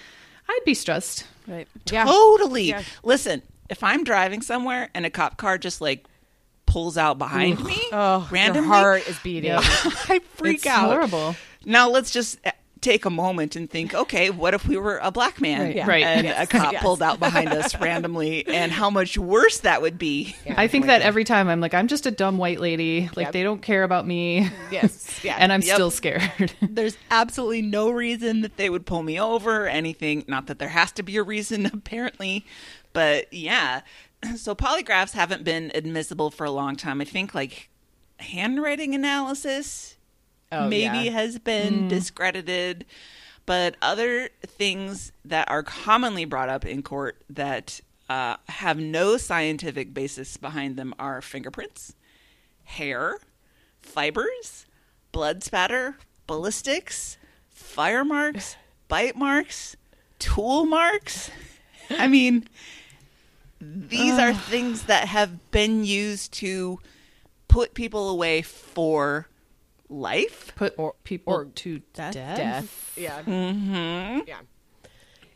I'd be stressed. Right. Totally. Yeah. Listen, if I'm driving somewhere and a cop car just like pulls out behind me. Oh, randomly. Your heart is beating. I freak out. It's horrible. Now let's just take a moment and think, okay, what if we were a black man and a cop pulled out behind us randomly, and how much worse that would be. Yeah, I think that every time I'm like, I'm just a dumb white lady. Like they don't care about me. Yes. Yeah. And I'm still scared. There's absolutely no reason that they would pull me over or anything. Not that there has to be a reason apparently, but yeah. So polygraphs haven't been admissible for a long time. I think like handwriting analysis has been discredited. But other things that are commonly brought up in court that have no scientific basis behind them are fingerprints, hair, fibers, blood spatter, ballistics, fire marks, bite marks, tool marks. I mean... These are things that have been used to put people away for life. Put people to death. Yeah. Mm-hmm. Yeah.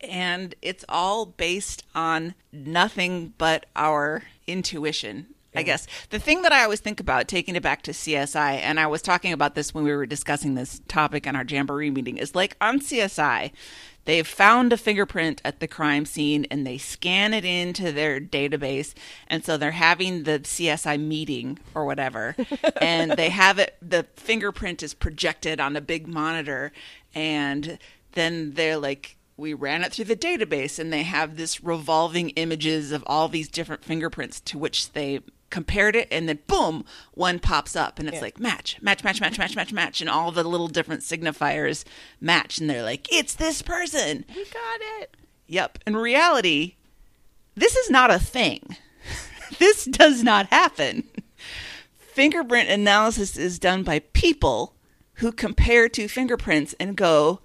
And it's all based on nothing but our intuition. I guess. The thing that I always think about, taking it back to CSI, and I was talking about this when we were discussing this topic in our Jamboree meeting, is like on CSI, they've found a fingerprint at the crime scene and they scan it into their database. And so they're having the CSI meeting or whatever. And they have it, the fingerprint is projected on a big monitor. And then they're like, we ran it through the database, and they have this revolving images of all these different fingerprints to which they compared it, and then boom, one pops up, and it's like match, match, match, match, match, match, match, and all the little different signifiers match, and they're like, it's this person. We got it. Yep. In reality, this is not a thing. This does not happen. Fingerprint analysis is done by people who compare two fingerprints and go,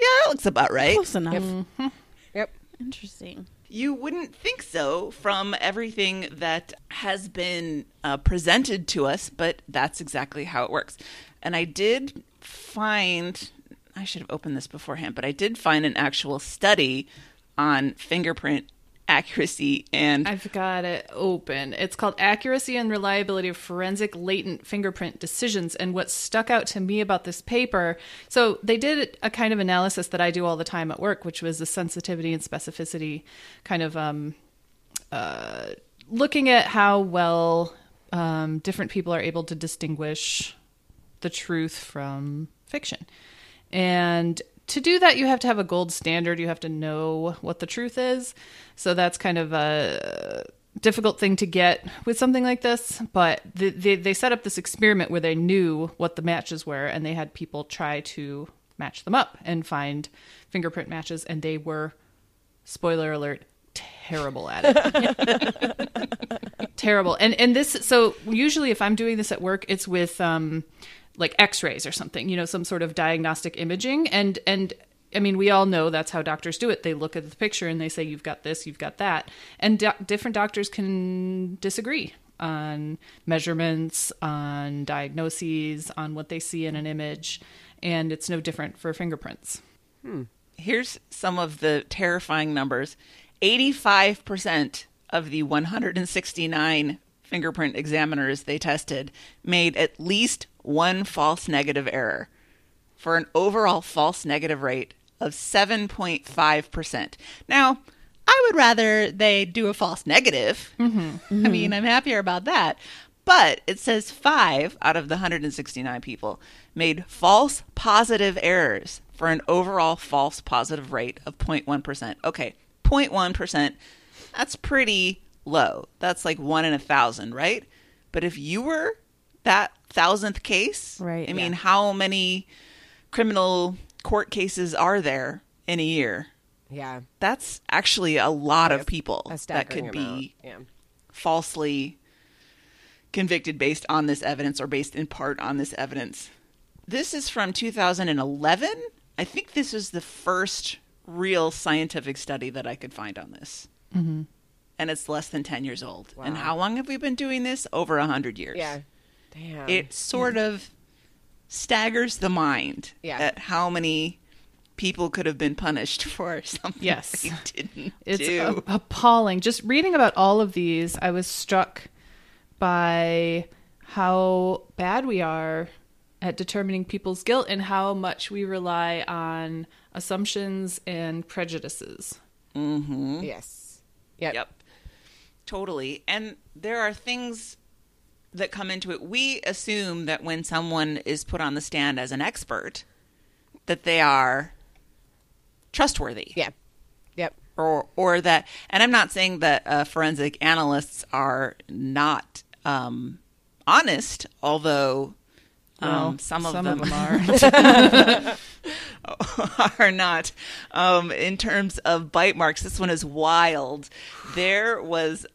yeah, that looks about right. Close enough. Yep. Mm-hmm. Yep. Interesting. You wouldn't think so from everything that has been presented to us, but that's exactly how it works. And I did find, I should have opened this beforehand, but I did find an actual study on fingerprint accuracy, and I've got it open. It's called Accuracy and Reliability of Forensic Latent Fingerprint Decisions. And what stuck out to me about this paper, so they did a kind of analysis that I do all the time at work, which was the sensitivity and specificity kind of looking at how well different people are able to distinguish the truth from fiction. And to do that, you have to have a gold standard. You have to know what the truth is. So that's kind of a difficult thing to get with something like this. But they set up this experiment where they knew what the matches were, and they had people try to match them up and find fingerprint matches. And they were, spoiler alert, terrible at it. Terrible. And this, so usually if I'm doing this at work, it's with like x-rays or something, you know, some sort of diagnostic imaging. And I mean, we all know that's how doctors do it. They look at the picture and they say, you've got this, you've got that. And different doctors can disagree on measurements, on diagnoses, on what they see in an image. And it's no different for fingerprints. Here's some of the terrifying numbers. 85% of the 169 fingerprint examiners they tested made at least one false negative error for an overall false negative rate of 7.5%. Now, I would rather they do a false negative. Mm-hmm. Mm-hmm. I mean, I'm happier about that. But it says 5 out of the 169 people made false positive errors for an overall false positive rate of 0.1%. Okay, 0.1%, that's pretty low. That's like 1 in 1,000, right? But if you were that 1,000th case, right? I mean, how many criminal court cases are there in a year? Yeah, that's actually a lot of people that could be falsely convicted based on this evidence, or based in part on this evidence. This is from 2011. I think this is the first real scientific study that I could find on this. Mm-hmm. And it's less than 10 years old. Wow. And how long have we been doing this? Over 100 years. Yeah. Damn. It sort of staggers the mind at how many people could have been punished for something they didn't do. It's appalling. Just reading about all of these, I was struck by how bad we are at determining people's guilt and how much we rely on assumptions and prejudices. Mm-hmm. Yes. Yep. Totally. And there are things that come into it. We assume that when someone is put on the stand as an expert, that they are trustworthy. Yeah. Yep. Or that, and I'm not saying that forensic analysts are not honest, although some of them are are not. In terms of bite marks, this one is wild. There was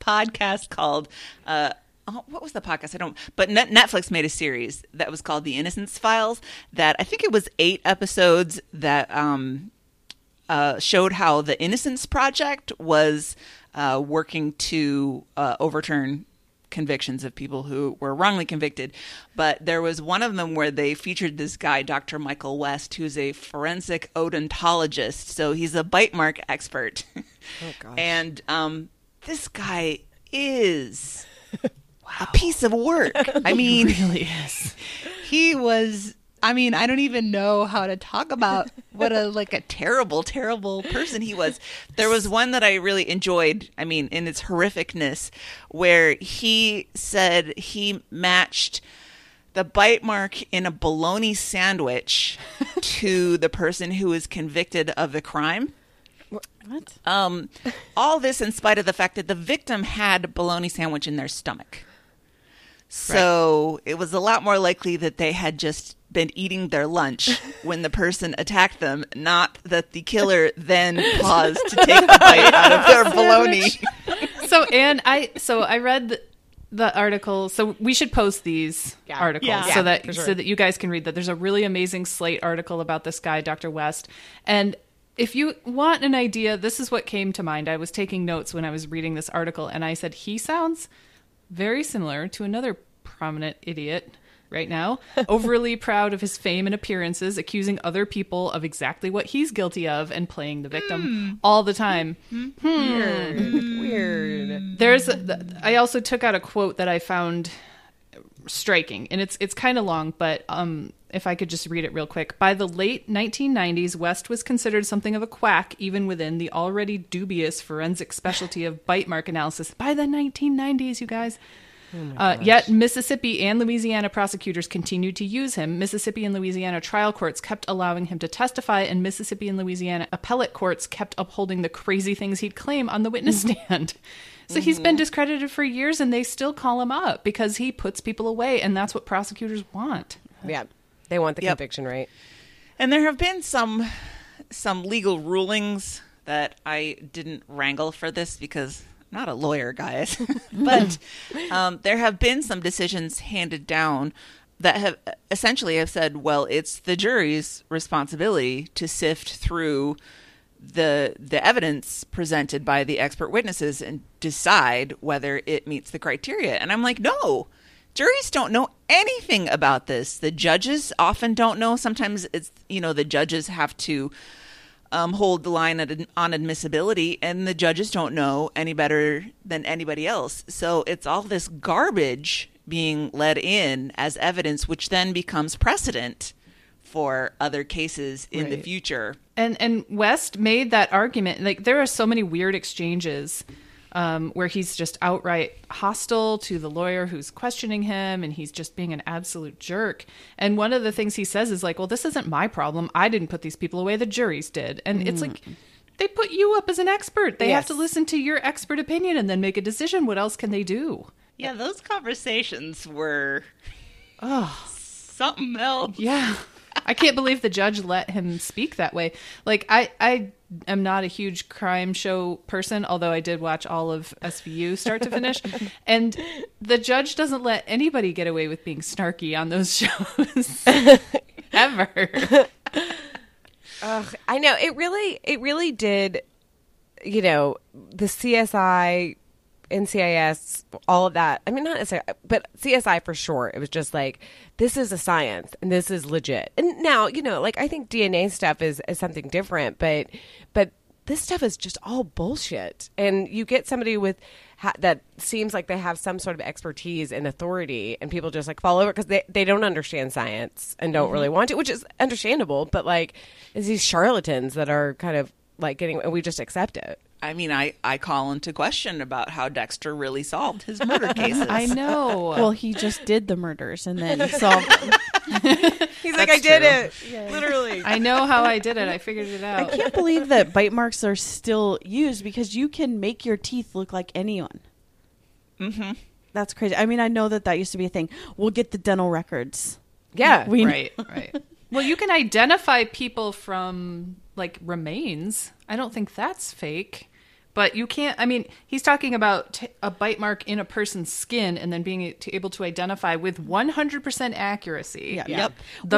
podcast called what was the podcast? But Netflix made a series that was called The Innocence Files, that I think it was 8 episodes that showed how the Innocence Project was working to overturn convictions of people who were wrongly convicted. But there was one of them where they featured this guy, Dr. Michael West, who's a forensic odontologist. So he's a bite mark expert. Oh, gosh. And this guy, is a piece of work. I mean, he really is. He was, I mean, I don't even know how to talk about what a like a terrible, terrible person he was. There was one that I really enjoyed, I mean, in its horrificness, where he said he matched the bite mark in a bologna sandwich to the person who was convicted of the crime. What? All this in spite of the fact that the victim had a bologna sandwich in their stomach. So right. It was a lot more likely that they had just been eating their lunch when the person attacked them, not that the killer then paused to take a bite out of their bologna. So, Anne, I read the article. So we should post these articles so that you guys can read that. There's a really amazing Slate article about this guy, Dr. West. And if you want an idea, this is what came to mind. I was taking notes when I was reading this article, and I said, he sounds very similar to another prominent idiot right now, overly proud of his fame and appearances, accusing other people of exactly what he's guilty of and playing the victim all the time. Weird. I also took out a quote that I found striking, and it's kind of long, but if I could just read it real quick. By the late 1990s, West was considered something of a quack, even within the already dubious forensic specialty of bite mark analysis. By the 1990s, you guys. Oh yet Mississippi and Louisiana prosecutors continued to use him. Mississippi and Louisiana trial courts kept allowing him to testify, and Mississippi and Louisiana appellate courts kept upholding the crazy things he'd claim on the witness stand. So he's been discredited for years, and they still call him up because he puts people away, and that's what prosecutors want. Yeah. They want the conviction, right? And there have been some legal rulings that I didn't wrangle for this because I'm not a lawyer, guys. But there have been some decisions handed down that have essentially have said, well, it's the jury's responsibility to sift through the evidence presented by the expert witnesses and decide whether it meets the criteria. And I'm like, no. Juries don't know anything about this. The judges often don't know. Sometimes it's, the judges have to hold the line on admissibility, and the judges don't know any better than anybody else. So it's all this garbage being let in as evidence, which then becomes precedent for other cases in the future. And West made that argument. Like, there are so many weird exchanges where he's just outright hostile to the lawyer who's questioning him, and he's just being an absolute jerk. And one of the things he says is like, well, this isn't my problem. I didn't put these people away. The juries did. And it's like, they put you up as an expert. They have to listen to your expert opinion and then make a decision. What else can they do? Yeah, those conversations were something else. Yeah. I can't believe the judge let him speak that way. Like, I am not a huge crime show person, although I did watch all of SVU start to finish. And the judge doesn't let anybody get away with being snarky on those shows ever. Ugh, I know. It really did, the CSI, NCIS, all of that. I mean, not necessarily, but CSI for sure. It was just like, this is a science and this is legit. And now, I think DNA stuff is something different, but this stuff is just all bullshit. And you get somebody with that seems like they have some sort of expertise and authority, and people just like fall over because they don't understand science and don't really want to, which is understandable. But like, it's these charlatans that are kind of like and we just accept it. I mean, I call into question about how Dexter really solved his murder cases. I know. Well, he just did the murders and then he solved them. He's like, I did it. Yay. Literally. I know how I did it. I figured it out. I can't believe that bite marks are still used because you can make your teeth look like anyone. Mm-hmm. That's crazy. I mean, I know that used to be a thing. We'll get the dental records. Yeah. Right. Well, you can identify people from, like, remains. I don't think that's fake. But you can't, I mean, he's talking about a bite mark in a person's skin and then being able to identify with 100% accuracy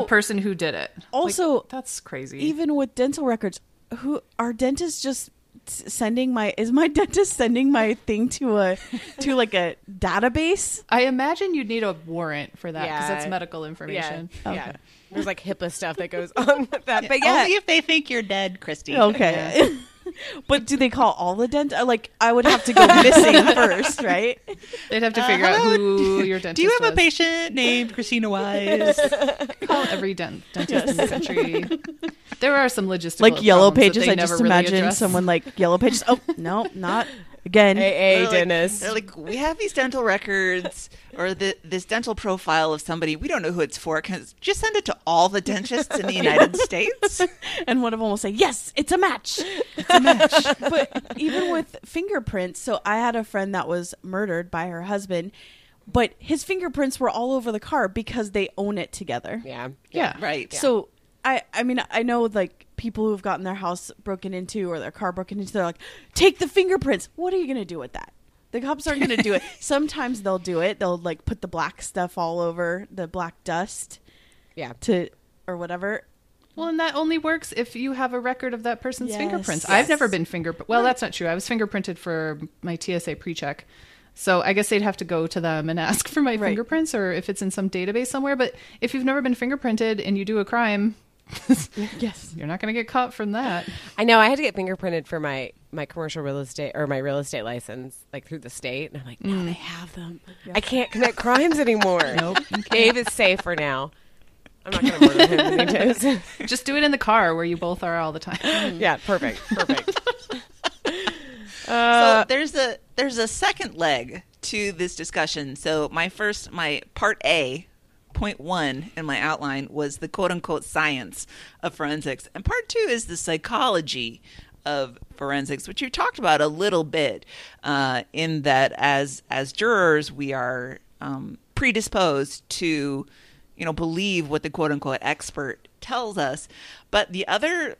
person who did it. Also, like, that's crazy. Even with dental records, is my dentist sending my thing to a database? I imagine you'd need a warrant for that because that's medical information. Yeah. Okay. There's like HIPAA stuff that goes on with that. But only if they think you're dead, Christy. Okay. Yeah. But do they call all the dentists? Like, I would have to go missing first, right? They'd have to figure out who your dentist was. Do you have a patient named Christina Wise? Call every dentist in the country. There are some logistical problems. Like Yellow Pages, I just imagine someone like Yellow Pages. Oh, no, not again. AA dentist. They're like, we have these dental records or this dental profile of somebody. We don't know who it's for. Just send it to all the dentists in the United States. And one of them will say, yes, it's a match. It's a match. But even with fingerprints, so I had a friend that was murdered by her husband, but his fingerprints were all over the car because they own it together. Yeah. Right. Yeah. So I mean, I know like people who've gotten their house broken into or their car broken into, they're like, take the fingerprints. What are you going to do with that? The cops aren't going to do it. Sometimes they'll do it. They'll like put the black stuff all over, the black dust. Yeah. Or whatever. Well, and that only works if you have a record of that person's fingerprints. Yes. I've never been fingerprinted. Well, that's not true. I was fingerprinted for my TSA pre-check. So I guess they'd have to go to them and ask for my fingerprints, or if it's in some database somewhere. But if you've never been fingerprinted and you do a crime... Yes, you're not going to get caught from that. I know. I had to get fingerprinted for my commercial real estate or my real estate license, like through the state. And I'm like, no, they have them. Yes. I can't commit crimes anymore. Nope. Dave is safer now. I'm not going to murder him any times. Just do it in the car where you both are all the time. Yeah, perfect. So there's a second leg to this discussion. So my part A. Point one in my outline was the quote-unquote science of forensics. And part two is the psychology of forensics, which you talked about a little bit in that as jurors, we are predisposed to, believe what the quote-unquote expert tells us. But the other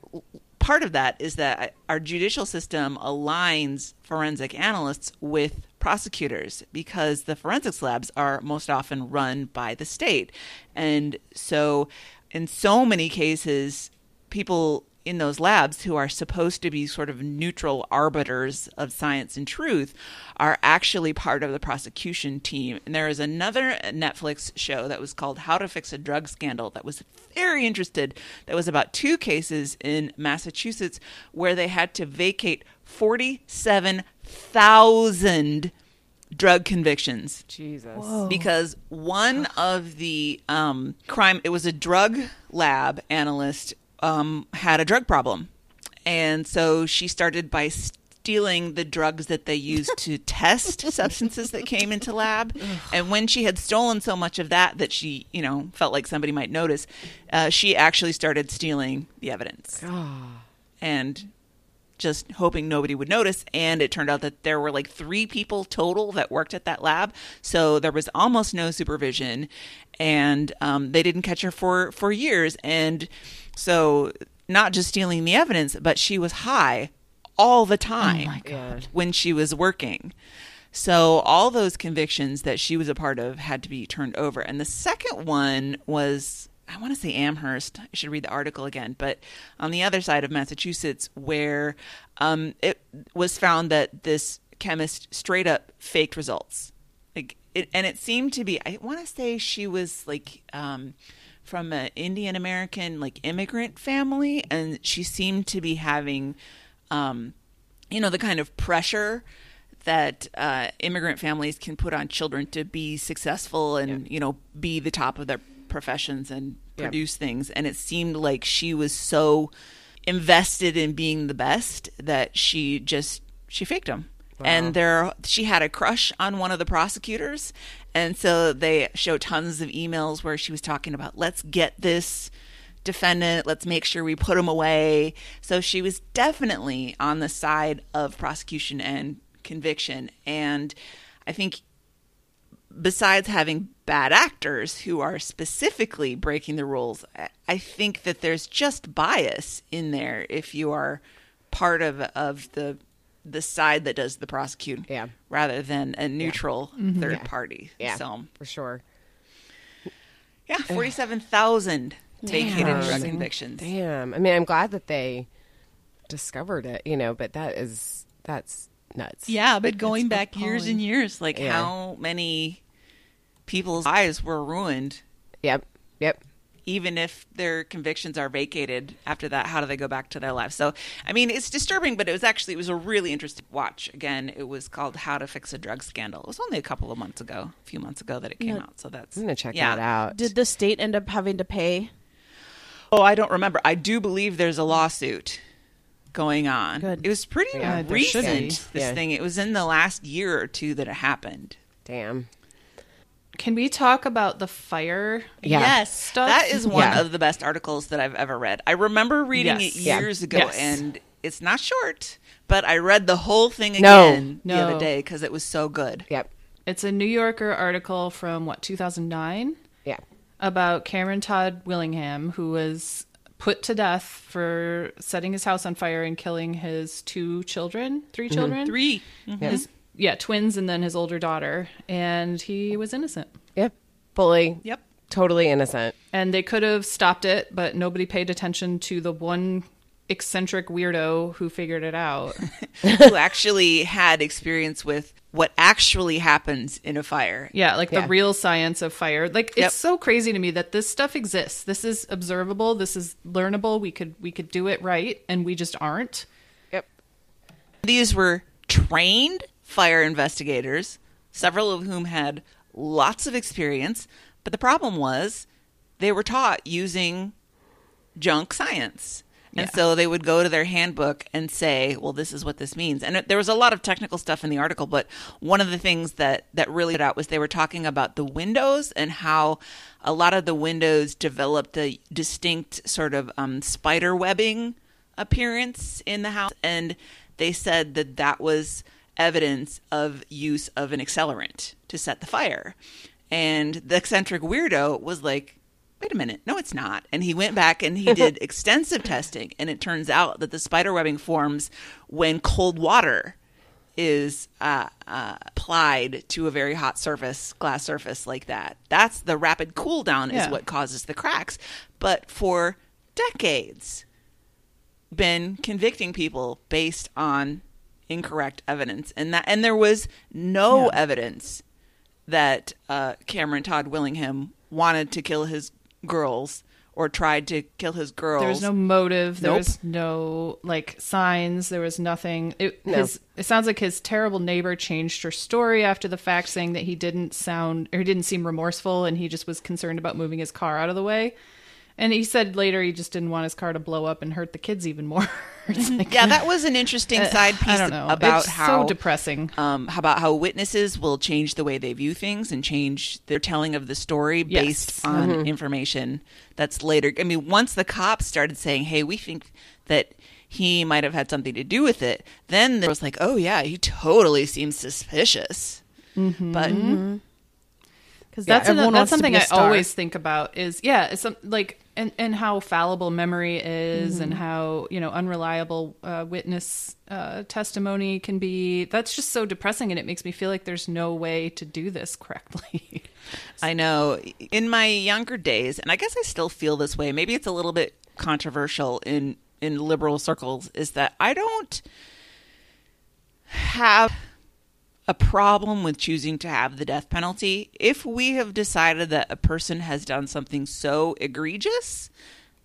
part of that is that our judicial system aligns forensic analysts with prosecutors because the forensics labs are most often run by the state. And so in so many cases, people in those labs who are supposed to be sort of neutral arbiters of science and truth are actually part of the prosecution team. And there is another Netflix show that was called How to Fix a Drug Scandal that was very interested. That was about two cases in Massachusetts where they had to vacate 47,000 drug convictions. Jesus. Whoa. Because one of the crime, it was a drug lab analyst, had a drug problem. And so she started by stealing the drugs that they used to test substances that came into lab. And when she had stolen so much of that she, felt like somebody might notice, she actually started stealing the evidence. God. And just hoping nobody would notice. And it turned out that there were like three people total that worked at that lab. So there was almost no supervision, and they didn't catch her for years. And so not just stealing the evidence, but she was high all the time. Oh my God. When she was working. So all those convictions that she was a part of had to be turned over. And the second one was, I want to say Amherst. I should read the article again. But on the other side of Massachusetts, where it was found that this chemist straight up faked results. And it seemed to be, I want to say she was like from an Indian American like immigrant family. And she seemed to be having, the kind of pressure that immigrant families can put on children to be successful and, be the top of their professions and produce things. And it seemed like she was so invested in being the best that she faked them. Wow. And she had a crush on one of the prosecutors. And so they show tons of emails where she was talking about, let's get this defendant. Let's make sure we put him away. So she was definitely on the side of prosecution and conviction. And I think besides having bad actors who are specifically breaking the rules, I think that there's just bias in there if you are part of the side that does the prosecuting, rather than a neutral third party. Yeah, so for sure. Yeah, 47,000 vacated drug convictions. Damn. I mean, I'm glad that they discovered it, but that's nuts. Yeah, but going back years and years, like how many people's lives were ruined. Yep. even if their convictions are vacated after that, how do they go back to their lives? So, I mean, it's disturbing, but it was a really interesting watch. Again, it was called How to Fix a Drug Scandal. It was only a few months ago that it came out. So that's... I'm going to check that out. Did the state end up having to pay? Oh, I don't remember. I do believe there's a lawsuit going on. Good. It was pretty recent, this thing. It was in the last year or two that it happened. Damn. Can we talk about the fire? Yeah. Yes. Stuff? That is one of the best articles that I've ever read. I remember reading it years ago, and it's not short, but I read the whole thing again the other day because it was so good. Yep. It's a New Yorker article from, 2009? Yeah. About Cameron Todd Willingham, who was put to death for setting his house on fire and killing his three children. Three. Mm-hmm. Yeah, twins and then his older daughter. And he was innocent. Yep. Fully. Yep. Totally innocent. And they could have stopped it, but nobody paid attention to the one eccentric weirdo who figured it out. Who actually had experience with what actually happens in a fire. Yeah, the real science of fire. It's so crazy to me that this stuff exists. This is observable. This is learnable. We could do it right, and we just aren't. Yep. These were trained fire investigators, several of whom had lots of experience, but the problem was they were taught using junk science. And so they would go to their handbook and say, well, this is what this means. And there was a lot of technical stuff in the article, but one of the things that really stood out was they were talking about the windows and how a lot of the windows developed a distinct sort of spider webbing appearance in the house. And they said that was evidence of use of an accelerant to set the fire. And the eccentric weirdo was like, wait a minute, no, it's not. And he went back and he did extensive testing. And it turns out that the spider webbing forms when cold water is applied to a very hot glass surface like that. That's the rapid cool down is what causes the cracks. But for decades, been convicting people based on incorrect evidence, and there was no evidence that Cameron Todd Willingham wanted to kill his girls or tried to kill his girls. There was no motive. There was no signs. There was nothing. It sounds like his terrible neighbor changed her story after the fact, saying that he didn't seem remorseful, and he just was concerned about moving his car out of the way. And he said later he just didn't want his car to blow up and hurt the kids even more. That was an interesting side piece. I don't know. About how so depressing. About how witnesses will change the way they view things and change their telling of the story based on information that's later. I mean, once the cops started saying, "Hey, we think that he might have had something to do with it," then there was like, "Oh yeah, he totally seems suspicious," but. Mm-hmm. Because that's something I always think about is, and how fallible memory is and how, unreliable witness testimony can be. That's just so depressing, and it makes me feel like there's no way to do this correctly. I know. In my younger days, and I guess I still feel this way, maybe it's a little bit controversial in liberal circles, is that I don't have a problem with choosing to have the death penalty if we have decided that a person has done something so egregious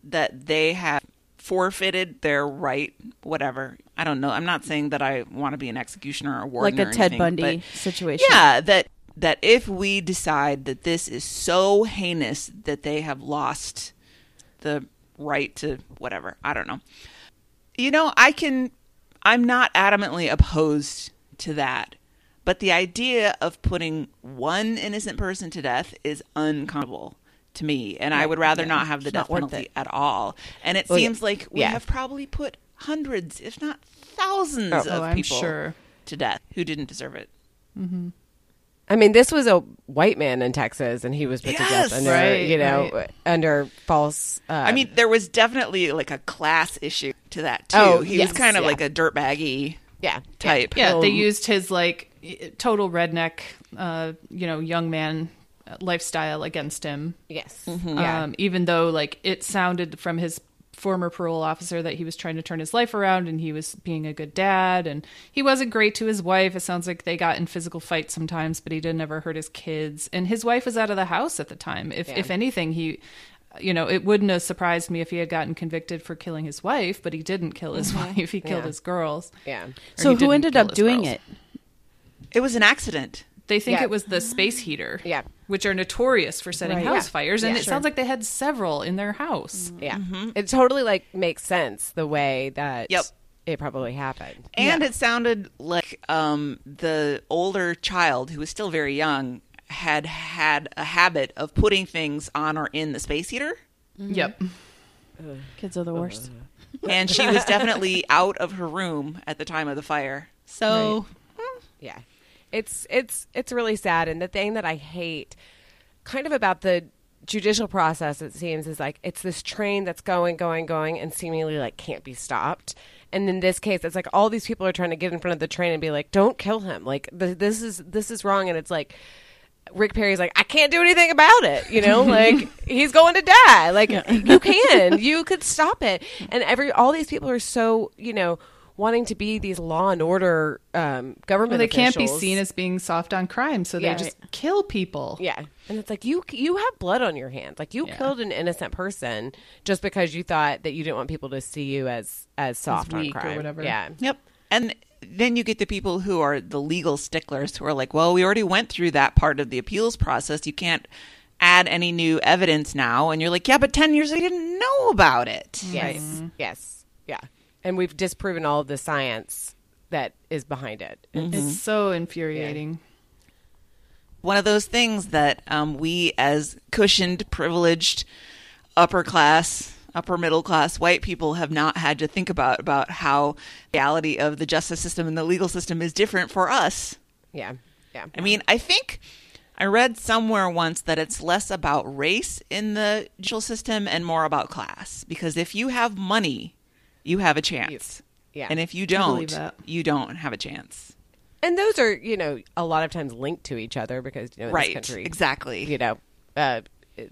that they have forfeited their right, whatever. I don't know. I'm not saying that I want to be an executioner or warden or anything. Like a Ted Bundy situation. Yeah, that if we decide that this is so heinous that they have lost the right to whatever. I don't know. I'm not adamantly opposed to that. But the idea of putting one innocent person to death is unconscionable to me. And I would rather not have the death penalty at all. And it seems like we have probably put hundreds, if not thousands of people to death who didn't deserve it. Mm-hmm. I mean, this was a white man in Texas, and he was put to death under, under false... I mean, there was definitely a class issue to that, too. Oh, he was kind of like a dirtbaggy type. Yeah, they used his, total redneck, young man lifestyle against him. Yes. Mm-hmm. Even though, it sounded from his former parole officer that he was trying to turn his life around and he was being a good dad, and he wasn't great to his wife. It sounds like they got in physical fights sometimes, but he didn't ever hurt his kids. And his wife was out of the house at the time. If anything, he... you know, it wouldn't have surprised me if he had gotten convicted for killing his wife, but he didn't kill his wife. He killed his girls. Yeah. So who ended up doing it? It was an accident. They think it was the space heater, which are notorious for setting house fires. And it sounds like they had several in their house. Yeah. Mm-hmm. It totally, like, makes sense the way that it probably happened. And it sounded like the older child, who was still very young, had had a habit of putting things on or in the space heater. Mm-hmm. Yep. Kids are the worst. And she was definitely out of her room at the time of the fire. So, yeah. It's really sad. And the thing that I hate kind of about the judicial process, it seems, is like it's this train that's going and seemingly like can't be stopped. And in this case, it's like all these people are trying to get in front of the train and be like, don't kill him. Like, this is wrong. And it's like Rick Perry's like, I can't do anything about it. You know, like he's going to die. Like you could stop it. And all these people are so, you know, wanting to be these law and order government officials. They can't be seen as being soft on crime, so they just kill people. Yeah. And it's like, you have blood on your hands. Like, you killed an innocent person just because you thought that you didn't want people to see you as soft on crime. Or whatever. Yeah. Yep. And then you get the people who are the legal sticklers who are like, well, we already went through that part of the appeals process. You can't add any new evidence now. And you're like, yeah, but 10 years ago, you didn't know about it. Yes. Mm-hmm. Yes. Yeah. And we've disproven all of the science that is behind it. Mm-hmm. It's so infuriating. Yeah. One of those things that we as cushioned, privileged, upper class, upper middle class white people have not had to think about how the reality of the justice system and the legal system is different for us. Yeah. Yeah. I mean, I think I read somewhere once that it's less about race in the judicial system and more about class. Because if you have money, you have a chance. And if you don't, you don't have a chance. And those are, you know, a lot of times linked to each other because, you know, in this country, exactly. You know,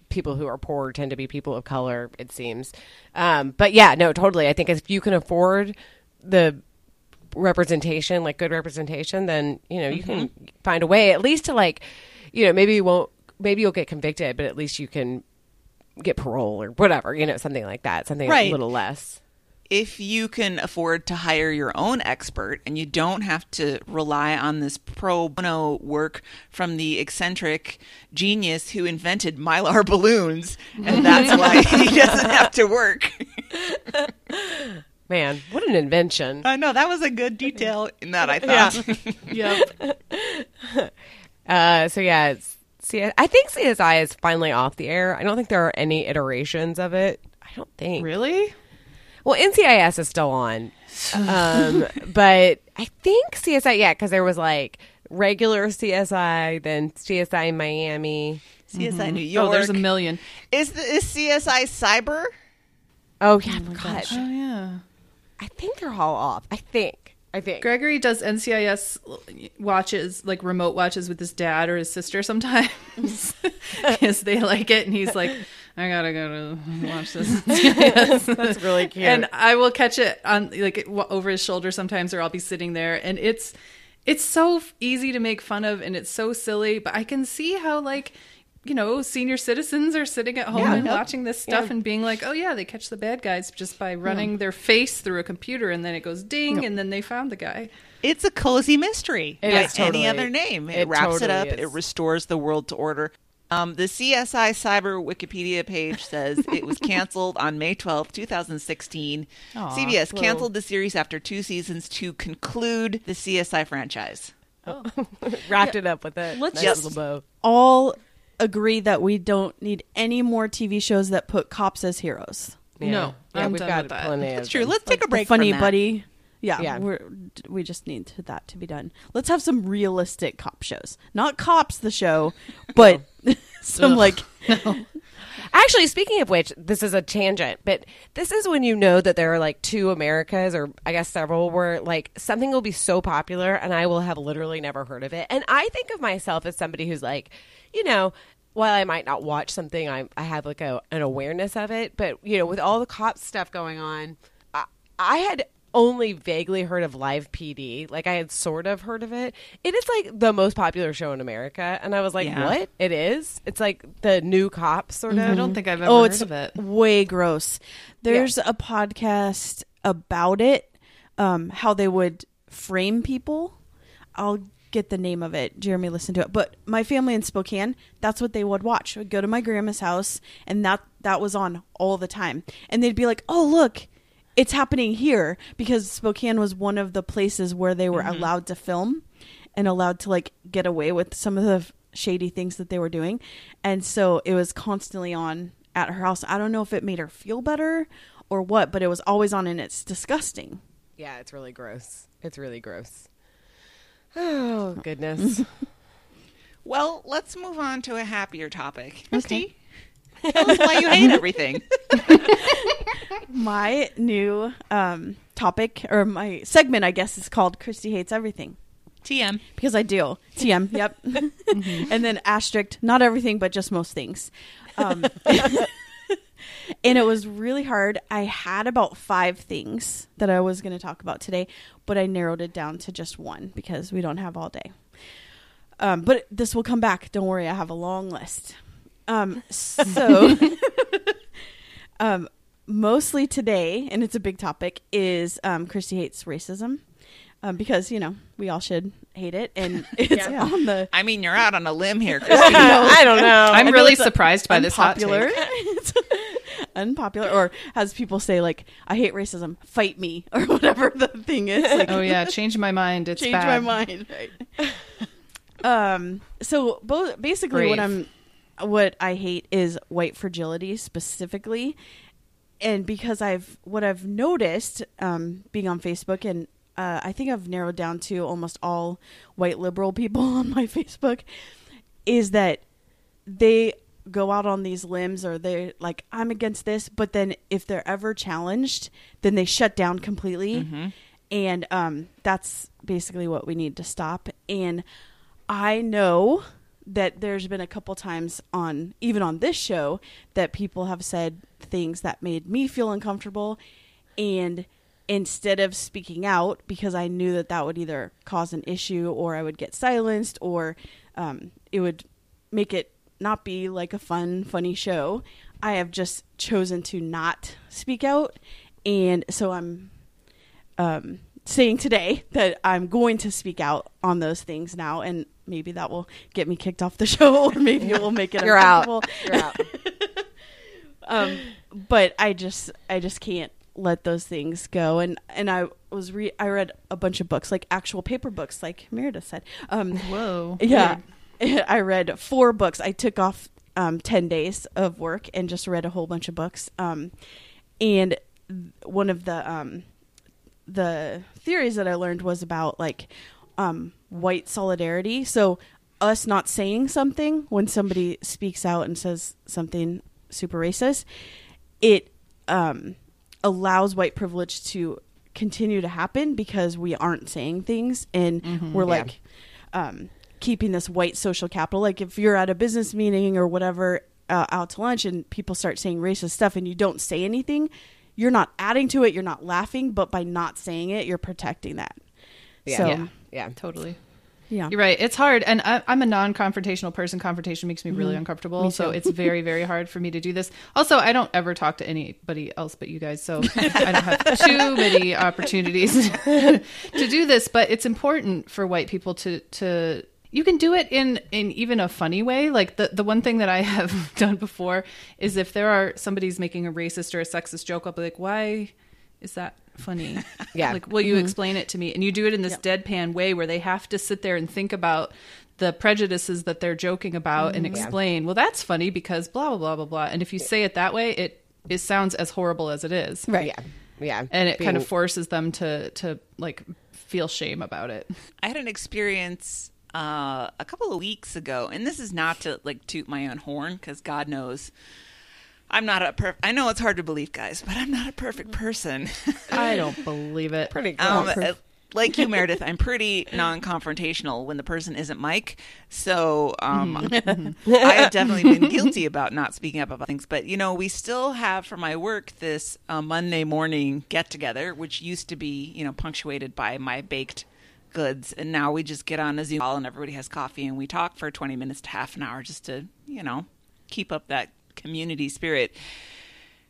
people who are poor tend to be people of color, it seems. But yeah, no, totally. I think if you can afford the representation, like good representation, then, you know, you can find a way at least to, like, you know, maybe you'll get convicted, but at least you can get parole or whatever, you know, something like that. Something a little less. If you can afford to hire your own expert and you don't have to rely on this pro bono work from the eccentric genius who invented Mylar balloons, and that's why he doesn't have to work. Man, what an invention. I know, that was a good detail in that, I thought. Yeah. Yep. So, yeah, I think CSI is finally off the air. I don't think there are any iterations of it. I don't think. Really? Well, NCIS is still on, but I think CSI, because there was like regular CSI, then CSI Miami. CSI New York. Oh, there's a million. Is CSI Cyber? Oh, yeah, I forgot. Oh, yeah. I think they're all off. I think. Gregory does NCIS watches, like remote watches with his dad or his sister sometimes because they like it, and he's like, I gotta go to watch this. Yes. That's really cute. And I will catch it on like over his shoulder sometimes, or I'll be sitting there, and it's so easy to make fun of, and it's so silly. But I can see how, like, you know, senior citizens are sitting at home and watching this stuff and being like, oh yeah, they catch the bad guys just by running their face through a computer, and then it goes ding, and then they found the guy. It's a cozy mystery. Any other name. It wraps it up. Is. It restores the world to order. The CSI Cyber Wikipedia page says it was canceled on May 12th, 2016. Aww, CBS canceled the series after 2 seasons to conclude the CSI franchise. Oh. Wrapped it up with it. Let's just all agree that we don't need any more TV shows that put cops as heroes. Yeah. No, we've got plenty. That's true. Let's take a break. Funny from that. Buddy. Yeah. We just need that to be done. Let's have some realistic cop shows. Not Cops the show, but some Actually, speaking of which, this is a tangent, but this is when you know that there are like 2 Americas, or I guess several, where like something will be so popular and I will have literally never heard of it. And I think of myself as somebody who's like, you know, while I might not watch something, I have like an awareness of it. But, you know, with all the cop stuff going on, I had only vaguely heard of Live PD. Like, I had sort of heard of it. It is, like, the most popular show in America. And I was like, what? It is? It's, like, the new cop, sort of. I don't think I've ever heard of it. Way gross. There's a podcast about it, how they would frame people. I'll get the name of it. Jeremy listened to it. But my family in Spokane, that's what they would watch. We'd go to my grandma's house, and that was on all the time. And they'd be like, oh, look, it's happening here, because Spokane was one of the places where they were allowed to film and allowed to, like, get away with some of the shady things that they were doing. And so it was constantly on at her house. I don't know if it made her feel better or what, but it was always on, and it's disgusting. Yeah, it's really gross. It's really gross. Oh, goodness. Well, let's move on to a happier topic. Christy, tell us why you hate everything. My new topic, or my segment, I guess, is called Christy Hates Everything. TM. Because I do. TM, yep. And then asterisk, not everything, but just most things. And it was really hard. I had about 5 things that I was going to talk about today, but I narrowed it down to just one because we don't have all day. But this will come back. Don't worry. I have a long list. Mostly today, and it's a big topic, is Christy hates racism. Because, you know, we all should hate it. And it's on the... I mean, you're out on a limb here, Christy. I don't know. I'm really surprised by this hot take. Unpopular, or as people say, like, I hate racism, fight me, or whatever the thing is. Like, oh yeah, change my mind, it's bad. Change my mind, right. So basically what I hate is white fragility specifically. And because I've noticed being on Facebook, and I think I've narrowed down to almost all white liberal people on my Facebook, is that they go out on these limbs, or they're like, I'm against this, but then if they're ever challenged, then they shut down completely. And that's basically what we need to stop. And I know that there's been a couple times on this show that people have said things that made me feel uncomfortable, and instead of speaking out, because I knew that would either cause an issue, or I would get silenced, or it would make it not be like a funny show, I have just chosen to not speak out. And so I'm saying today that I'm going to speak out on those things now, and maybe that will get me kicked off the show, or maybe it will make it uncomfortable. You're out. But I just can't let those things go. And I read a bunch of books, like actual paper books, like Meredith said. Whoa. Yeah. I read 4 books. I took off 10 days of work and just read a whole bunch of books. And one of the theories that I learned was about, like, white solidarity. So us not saying something when somebody speaks out and says something super racist, it allows white privilege to continue to happen because we aren't saying things, and we're like... keeping this white social capital. Like, if you're at a business meeting or whatever, out to lunch, and people start saying racist stuff and you don't say anything, you're not adding to it, you're not laughing, but by not saying it, you're protecting that. Totally. Yeah, you're right. It's hard. And I'm a non-confrontational person. Confrontation makes me really uncomfortable. Me too. So it's very, very hard for me to do this. Also, I don't ever talk to anybody else but you guys. So I don't have too many opportunities to do this. But it's important for white people to you can do it in even a funny way. Like, the one thing that I have done before is if somebody's making a racist or a sexist joke, I'll be like, why is that funny? Yeah. Like, will you explain it to me? And you do it in this deadpan way where they have to sit there and think about the prejudices that they're joking about and explain, well, that's funny because blah, blah, blah, blah, blah. And if you say it that way, it sounds as horrible as it is. Right. Yeah. Yeah. And it kind of forces them to like feel shame about it. I had an experience a couple of weeks ago, and this is not to like toot my own horn, because God knows I'm not I know it's hard to believe, guys, but I'm not a perfect person. I don't believe it. Pretty good. like you, Meredith, I'm pretty non-confrontational when the person isn't Mike. So I have definitely been guilty about not speaking up about things. But, you know, we still have for my work this Monday morning get-together, which used to be, you know, punctuated by my baked goods. And now we just get on a Zoom call and everybody has coffee and we talk for 20 minutes to half an hour just to, you know, keep up that community spirit.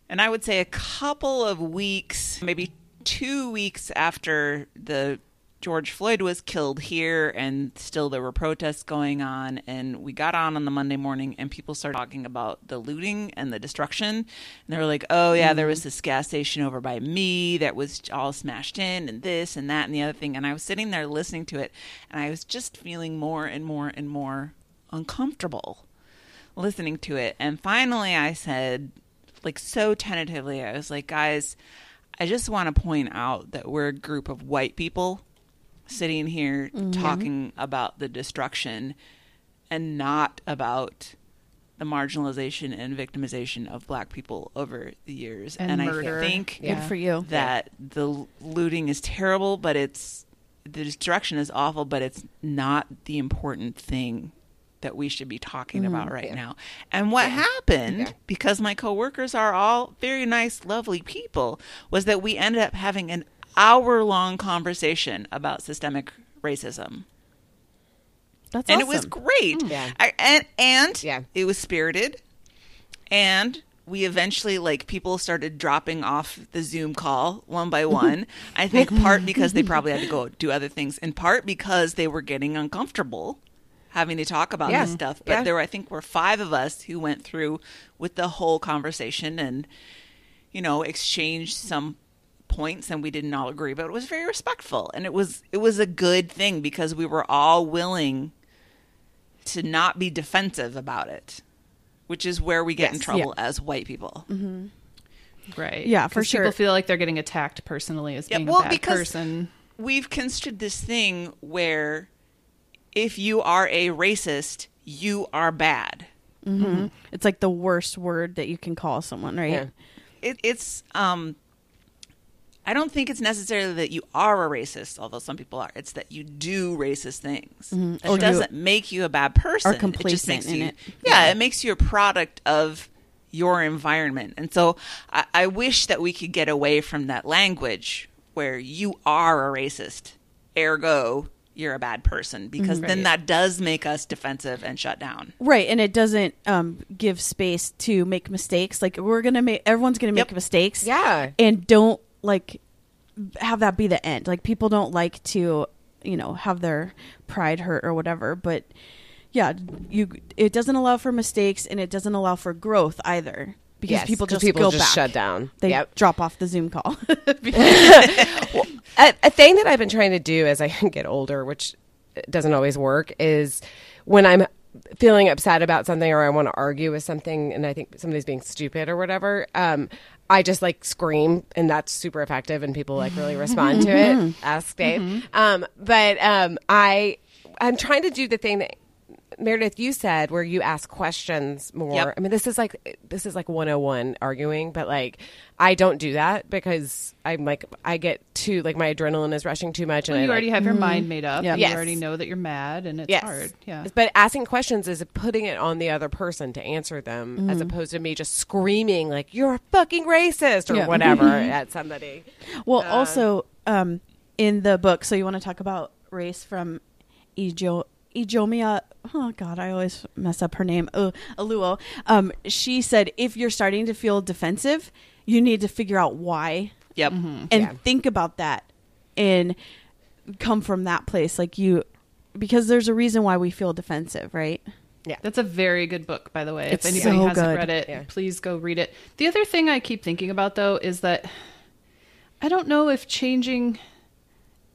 And I would say a couple of weeks, maybe 2 weeks after the George Floyd was killed here, and still there were protests going on, and we got on the Monday morning and people started talking about the looting and the destruction, and they were like, oh yeah, there was this gas station over by me that was all smashed in, and this and that and the other thing. And I was sitting there listening to it, and I was just feeling more and more and more uncomfortable listening to it. And finally I said, like, so tentatively, I was like, guys, I just want to point out that we're a group of white people sitting here talking about the destruction and not about the marginalization and victimization of black people over the years. And murder. I think good for you that the looting is terrible, but it's the destruction is awful, but it's not the important thing that we should be talking about right now. And what happened, because my coworkers are all very nice, lovely people, was that we ended up having an hour-long conversation about systemic racism. That's awesome. And it was great. And it was spirited. And we eventually, like, people started dropping off the Zoom call one by one. I think part because they probably had to go do other things, and part because they were getting uncomfortable having to talk about this stuff. But there, I think, were five of us who went through with the whole conversation and, you know, exchanged some points, and we didn't all agree, but it was very respectful. And it was a good thing because we were all willing to not be defensive about it, which is where we get in trouble as white people. Right. Yeah, for sure. People feel like they're getting attacked personally as being a bad person. We've construed this thing where if you are a racist, you are bad. It's like the worst word that you can call someone, right? Yeah. It's I don't think it's necessarily that you are a racist, although some people are. It's that you do racist things. It doesn't make you a bad person. Or complacent, it just makes you, it makes you a product of your environment. And so I wish that we could get away from that language where you are a racist, ergo you're a bad person, because then that does make us defensive and shut down. Right. And it doesn't give space to make mistakes. Like, everyone's going to make mistakes. Yeah. And don't, like, have that be the end. Like, people don't like to, you know, have their pride hurt or whatever, but it doesn't allow for mistakes, and it doesn't allow for growth either. Because people just shut down. They drop off the Zoom call. Well, a thing that I've been trying to do as I get older, which doesn't always work, is when I'm feeling upset about something or I want to argue with something and I think somebody's being stupid or whatever, I just, like, scream, and that's super effective, and people, like, really respond to it. Ask Dave. But I'm trying to do the thing that Meredith, you said, where you ask questions more. I mean, this is like 101 arguing, but, like, I don't do that because I'm like, I get too, like, my adrenaline is rushing too much. Well, and you already have your mind made up. Yep. Yes. You already know that you're mad, and it's hard. Yeah. But asking questions is putting it on the other person to answer them, as opposed to me just screaming, like, you're a fucking racist or whatever at somebody. Well, also in the book, so you want to talk about race from Ijomia, oh God, I always mess up her name, Aluo. She said, if you're starting to feel defensive, you need to figure out why. Yep. And think about that and come from that place. Like, because there's a reason why we feel defensive, right? Yeah. That's a very good book, by the way. It's if anybody hasn't read it, please go read it. The other thing I keep thinking about, though, is that I don't know if changing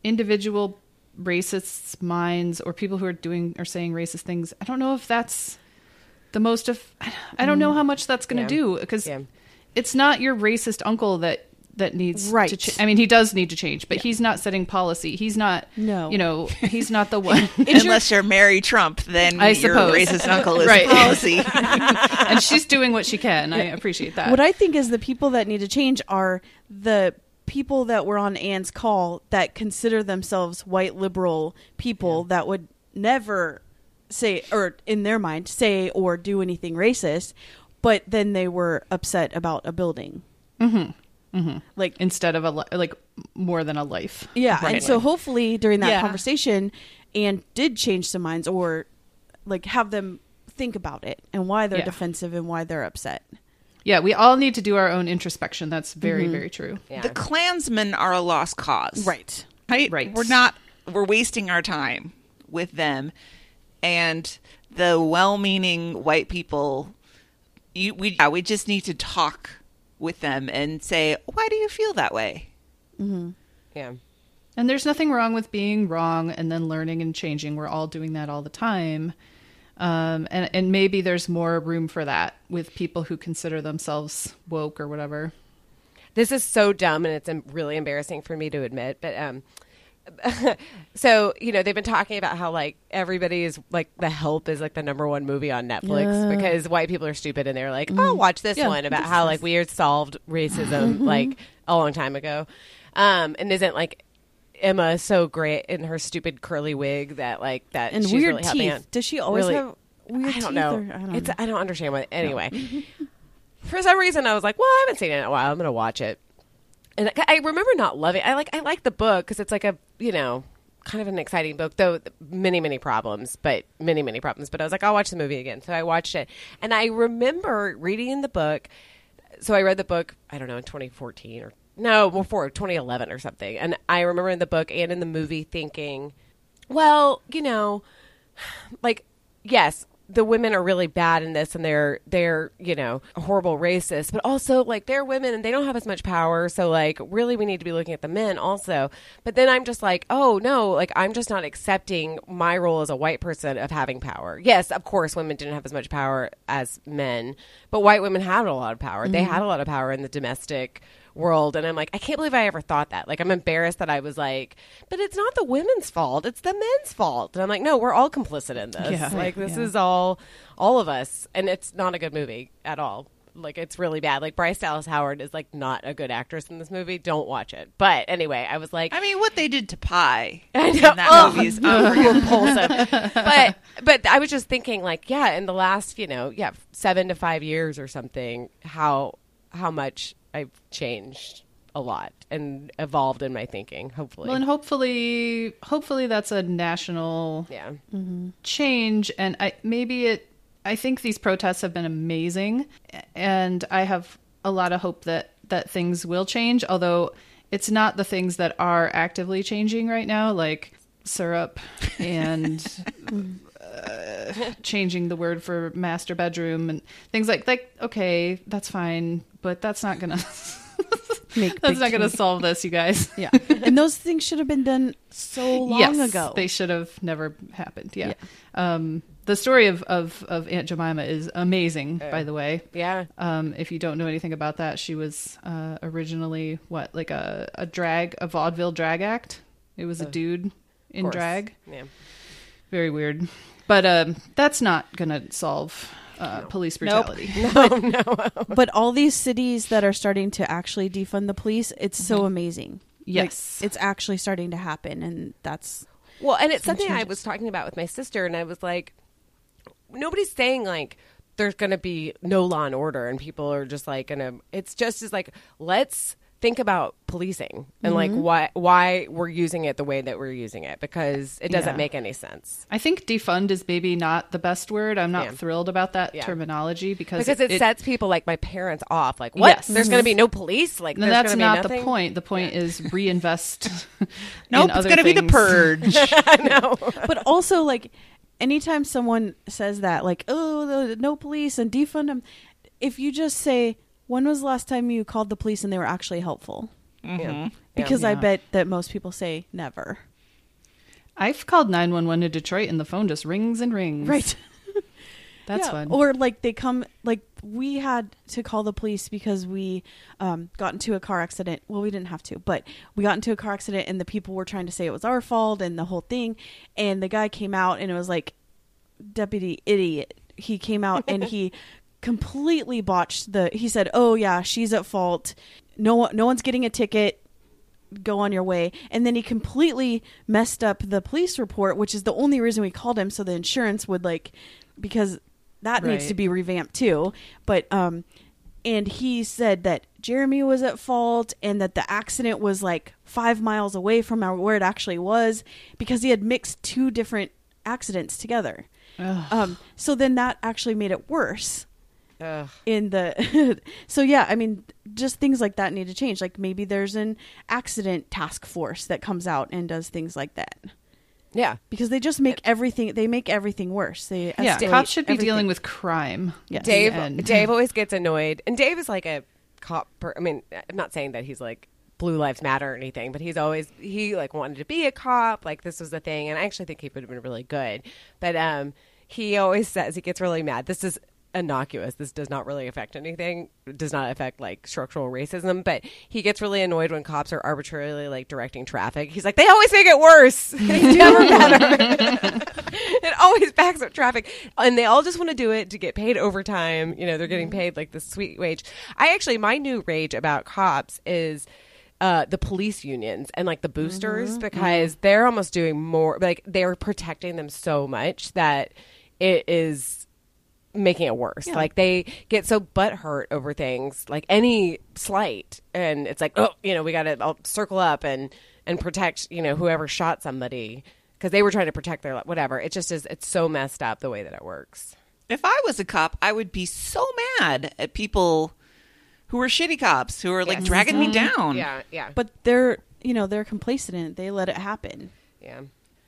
individual racists' minds or people who are doing or saying racist things, I don't know if that's the most I don't know how much that's going to do, because it's not your racist uncle that needs to change. I mean, he does need to change, but he's not setting policy. He's not, you know, he's not the one. Unless you're Mary Trump, then your racist uncle is policy. And she's doing what she can. I appreciate that. What I think is the people that need to change are the people that were on Anne's call that consider themselves white liberal people that would never say, or in their mind, say or do anything racist, but then they were upset about a building. Mm-hmm. Mm-hmm. Like instead of more than a life. Yeah. Right. And so hopefully during that conversation, Anne did change some minds or like have them think about it and why they're defensive and why they're upset. Yeah, we all need to do our own introspection. That's very, very true. Yeah. The Klansmen are a lost cause. Right. Right. We're wasting our time with them. And the well-meaning white people, we just need to talk with them and say, why do you feel that way? Mm-hmm. Yeah. And there's nothing wrong with being wrong and then learning and changing. We're all doing that all the time. And maybe there's more room for that with people who consider themselves woke or whatever. This is so dumb, and it's really embarrassing for me to admit. But so, you know, they've been talking about how like everybody is like The Help is like the #1 movie on Netflix because white people are stupid, and they're like, oh, watch this one about how like we had solved racism like a long time ago, and isn't like Emma so great in her stupid curly wig that like that and she's weird really teeth. Out. Does she always really, have weird teeth? I don't know. I don't understand what. Anyway, for some reason I was like, well, I haven't seen it in a while. I'm gonna watch it, and I remember not loving. I like the book because it's like a kind of an exciting book, though many problems. But I was like, I'll watch the movie again, so I watched it, and I remember reading the book. So I read the book. I don't know in 2014 or. No, before 2011 or something. And I remember in the book and in the movie thinking, well, like, yes, the women are really bad in this and they're, horrible racists, but also like they're women and they don't have as much power. So like really we need to be looking at the men also. But then I'm just like, oh no, like I'm just not accepting my role as a white person of having power. Yes, of course, women didn't have as much power as men, but white women had a lot of power. Mm-hmm. They had a lot of power in the domestic world, and I'm like, I can't believe I ever thought that. Like, I'm embarrassed that I was like, but it's not the women's fault, it's the men's fault. And I'm like, no, we're all complicit in this. Like this is all of us, and it's not a good movie at all. Like it's really bad. Like Bryce Dallas Howard is like not a good actress in this movie. Don't watch it. But anyway, I was like, I mean, what they did to Pi in that movie is repulsive. But I was just thinking like, in the last 7 to 5 years or something, how much I've changed a lot and evolved in my thinking, hopefully. Well, and hopefully that's a national change. And I think these protests have been amazing, and I have a lot of hope that things will change, although it's not the things that are actively changing right now, like syrup and changing the word for master bedroom and things like, okay, that's fine, but that's not gonna solve this, you guys. Yeah. And those things should have been done so long ago. They should have never happened. Yeah. The story of Aunt Jemima is amazing, by the way. Yeah. If you don't know anything about that, she was originally a vaudeville drag act. It was a dude in drag. Yeah. Very weird. But that's not going to solve police brutality. Nope. No. But all these cities that are starting to actually defund the police, it's so amazing. Yes. Like, it's actually starting to happen. And that's... Well, and it's something changes. I was talking about with my sister, and I was like, nobody's saying like there's going to be no law and order, and people are just like going to... It's just as like, let's... think about policing and like why we're using it the way that we're using it, because it doesn't make any sense. I think defund is maybe not the best word. I'm not thrilled about that terminology because it sets people like my parents off. Like, what? Yes. There's going to be no police. Like, no, that's not nothing? The point. The point is reinvest. It's going to be the purge. No, but also like anytime someone says that, like, oh, no police and defund them, if you just say, when was the last time you called the police and they were actually helpful? Mm-hmm. Yeah. Because I bet that most people say never. I've called 911 in Detroit and the phone just rings and rings. Right. That's fun. Or like they come, like we had to call the police because we got into a car accident. Well, we didn't have to, but we got into a car accident and the people were trying to say it was our fault and the whole thing. And the guy came out and it was like, Deputy Idiot. He came out and he... completely botched he said, oh yeah, she's at fault, no one's getting a ticket, go on your way. And then he completely messed up the police report, which is the only reason we called him. So the insurance would because that needs to be revamped too. But, and he said that Jeremy was at fault and that the accident was 5 miles away from where it actually was because he had mixed two different accidents together. So then that actually made it worse. Just things like that need to change. Maybe there's an accident task force that comes out and does things like that. Yeah, because they just make everything. They make everything worse. Cops should be dealing with crime. Yes. Dave always gets annoyed, and Dave is a cop. I'm not saying that he's Blue Lives Matter or anything, but he's always wanted to be a cop. This was the thing, and I actually think he would have been really good. But he always says he gets really mad. This is innocuous. This does not really affect anything. It does not affect structural racism, but he gets really annoyed when cops are arbitrarily directing traffic. He's like, they always make it worse. They never better. It always backs up traffic, and they all just want to do it to get paid overtime. They're getting paid this sweet wage. I actually, my new rage about cops is the police unions and the boosters, because they're almost doing more. They're protecting them so much that it is making it worse. Yeah. They get so butthurt over things, any slight, and it's we got to circle up and protect whoever shot somebody because they were trying to protect their whatever. It just is. It's so messed up the way that it works. If I was a cop, I would be so mad at people who are shitty cops who are dragging me down. Yeah, yeah. But they're they're complacent in it. They let it happen. Yeah.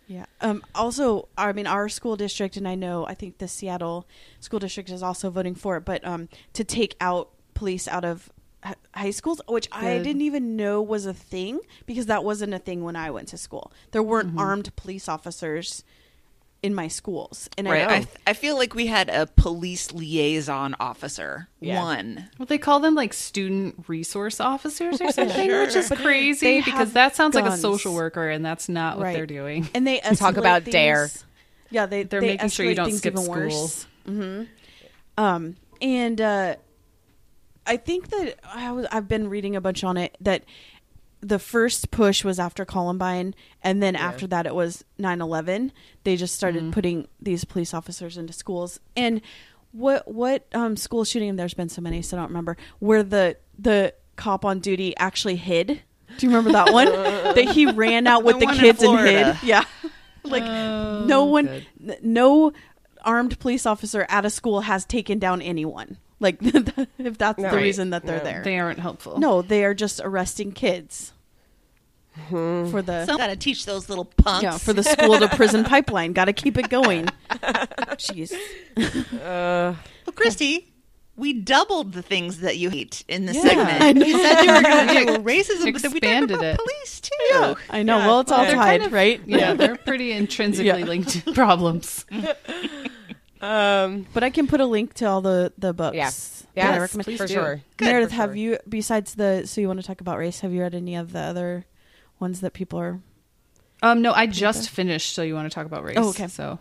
Yeah. Also, our school district, and I think the Seattle school district is also voting for it, but to take out police out of high schools, which I didn't even know was a thing, because that wasn't a thing when I went to school. There weren't armed police officers in my schools. And I feel like we had a police liaison officer. Yeah. One. Well, they call them student resource officers or something, sure. Which is crazy because that sounds guns. Like a social worker, and that's not what they're doing. And they talk about things. Dare. Yeah, they're making sure you don't skip school. Mm-hmm. I think that I've been reading a bunch on it that the first push was after Columbine, and then after that it was 9/11. They just started putting these police officers into schools. And what school shooting, there's been so many, so I don't remember, where the cop on duty actually hid. Do you remember that one? That he ran out with the kids and hid. Yeah. No one, no armed police officer at a school has taken down anyone. If that's the reason that they're there. They aren't helpful. No, they are just arresting kids. Mm-hmm. Gotta teach those little punks. Yeah, for the school to prison pipeline. Gotta keep it going. Jeez. Well, Christy, we doubled the things that you hate in this segment. You said you were going to do racism, but then we talked about police too. Yeah. I know. Yeah, well, it's all tied, right? Yeah, they're pretty intrinsically linked problems. But I can put a link to all the books. Yeah, I recommend please for sure. Good, Meredith, for sure. Have you, besides so you want to talk about race, have you read any of the other ones that people are? No, I just finished So You Want to Talk About Race. Oh, okay. So,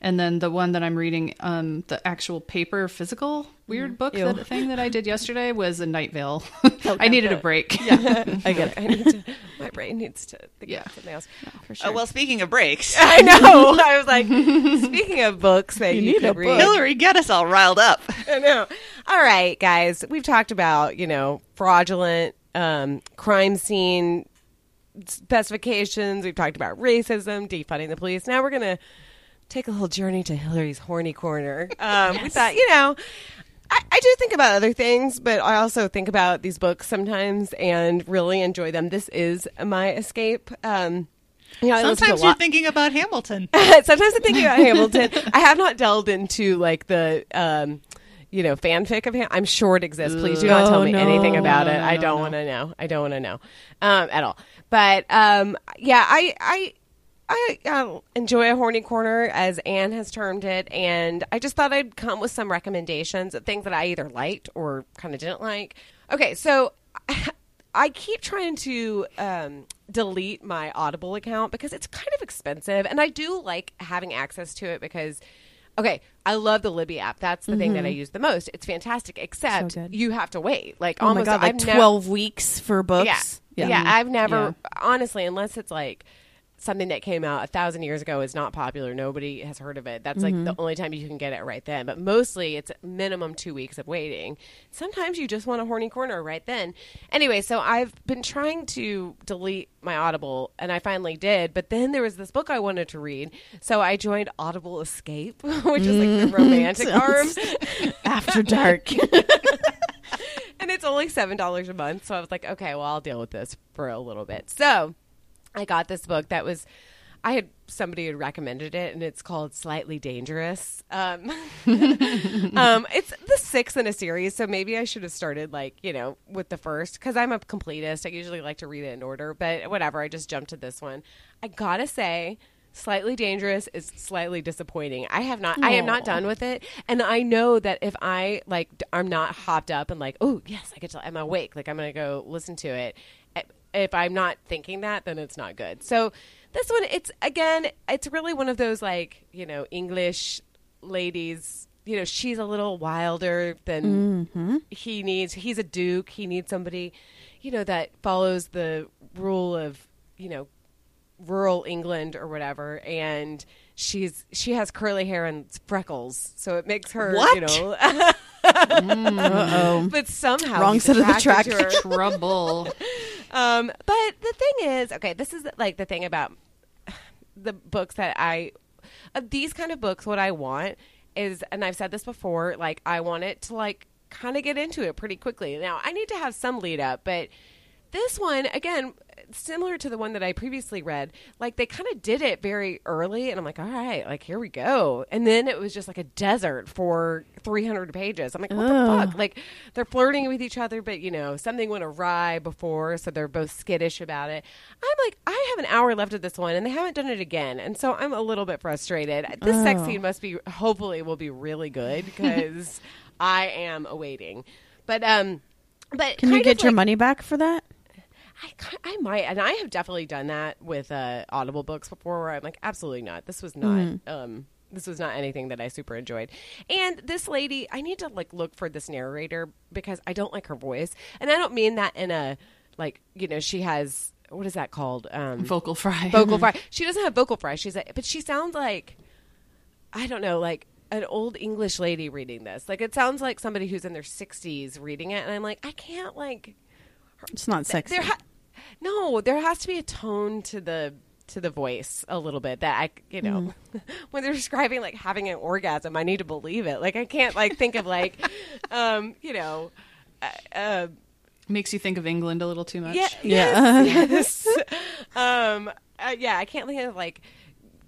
and then the one that I'm reading, the actual paper physical weird book thing that I did yesterday was A Night Vale. Okay, I needed a break. Yeah, I get it. My brain needs to think of something else. Yeah, for sure. Well, speaking of breaks. I know. I was speaking of books that you could read. Hillary, get us all riled up. I know. All right, guys. We've talked about, fraudulent crime scene specifications. We've talked about racism, defunding the police. Now we're going to take a little journey to Hillary's horny corner. We thought, I do think about other things, but I also think about these books sometimes and really enjoy them. This is my escape. Sometimes you're thinking about Hamilton. Sometimes I'm thinking about Hamilton. I have not delved into the fanfic of him. I'm sure it exists. Please do not tell me anything about it. I don't want to know. I don't want to know at all. But I enjoy a horny corner, as Anne has termed it, and I just thought I'd come with some recommendations of things that I either liked or kind of didn't like. Okay, so I keep trying to delete my Audible account because it's kind of expensive, and I do like having access to it because, okay, I love the Libby app. That's the thing that I use the most. It's fantastic, except you have to wait. Like, 12 weeks for books. Yeah. I've never, honestly, unless it's like something that came out 1,000 years ago is not popular. Nobody has heard of it. That's like the only time you can get it right then. But mostly it's minimum 2 weeks of waiting. Sometimes you just want a horny corner right then. Anyway, so I've been trying to delete my Audible, and I finally did. But then there was this book I wanted to read. So I joined Audible Escape, which is like the romantic arm. After dark. And it's only $7 a month. So I was like, okay, well, I'll deal with this for a little bit. So I got this book that was, somebody had recommended it, and it's called Slightly Dangerous. It's the sixth in a series, so maybe I should have started with the first, because I'm a completist. I usually like to read it in order, but whatever. I just jumped to this one. I gotta say, Slightly Dangerous is slightly disappointing. I am not done with it. And I know that if I I'm not hopped up and oh yes, I'm awake. I'm going to go listen to it. If I'm not thinking that, then it's not good. So this one, it's really one of those English ladies, she's a little wilder than he needs. He's a duke. He needs somebody, that follows the rule of, rural England or whatever. And she has curly hair and freckles. So it makes her, but somehow wrong side of the track. Trouble. But the thing is, this is the thing about the books that these kind of books, what I want is, and I've said this before, I want it to kind of get into it pretty quickly. Now I need to have some lead up, but this one, again, similar to the one that I previously read, they kind of did it very early, and I'm all right, here we go. And then it was just a desert for 300 pages. I'm what the fuck? They're flirting with each other, but, something went awry before, so they're both skittish about it. I'm I have an hour left of this one, and they haven't done it again, and so I'm a little bit frustrated. This sex scene will be really good, because I am awaiting. But can you get your money back for that? I might, and I have definitely done that with Audible books before, where I'm absolutely not. This was not this was not anything that I super enjoyed. And this lady, I need to look for this narrator, because I don't like her voice, and I don't mean that in a she has, what is that called, vocal fry. Vocal fry. She doesn't have vocal fry. But she sounds I don't know, an old English lady reading this. It sounds like somebody who's in their 60s reading it, and I'm I can't It's not sexy. There has to be a tone to the voice a little bit that when they're describing having an orgasm, I need to believe it. I can't think of makes you think of England a little too much. I can't think of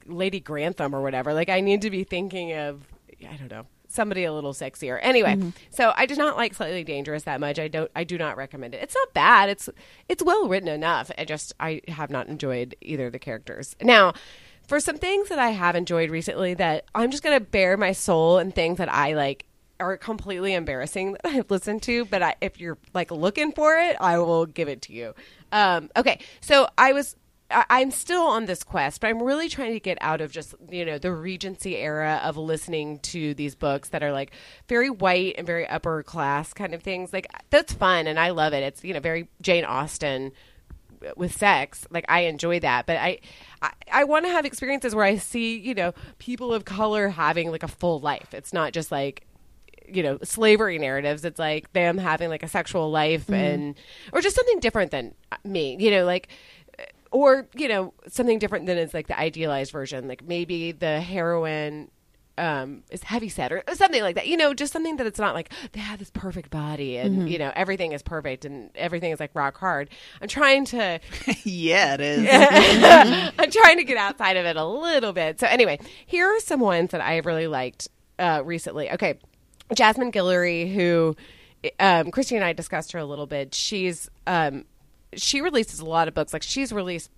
Lady Grantham or whatever. I need to be thinking of, I don't know, somebody a little sexier. Anyway, so I did not like Slightly Dangerous that much. I do not recommend it. It's not bad. It's well written enough. I have not enjoyed either of the characters. Now, for some things that I have enjoyed recently that I'm just going to bare my soul, and things that I are completely embarrassing that I've listened to, but if you're looking for it, I will give it to you. So I'm still on this quest, but I'm really trying to get out of just, the Regency era of listening to these books that are very white and very upper class kind of things. That's fun, and I love it. It's, very Jane Austen with sex. I enjoy that, but I want to have experiences where I see, people of color having a full life. It's not just slavery narratives. It's them having a sexual life or just something different than me, or, something different than is the idealized version. Maybe the heroine is heavyset or something like that. Just something that it's not they have this perfect body and, everything is perfect and everything is rock hard. I'm trying to... yeah, it is. I'm trying to get outside of it a little bit. So anyway, here are some ones that I really liked recently. Okay. Jasmine Guillory, who Christy and I discussed her a little bit. She's... she releases a lot of books. She's released,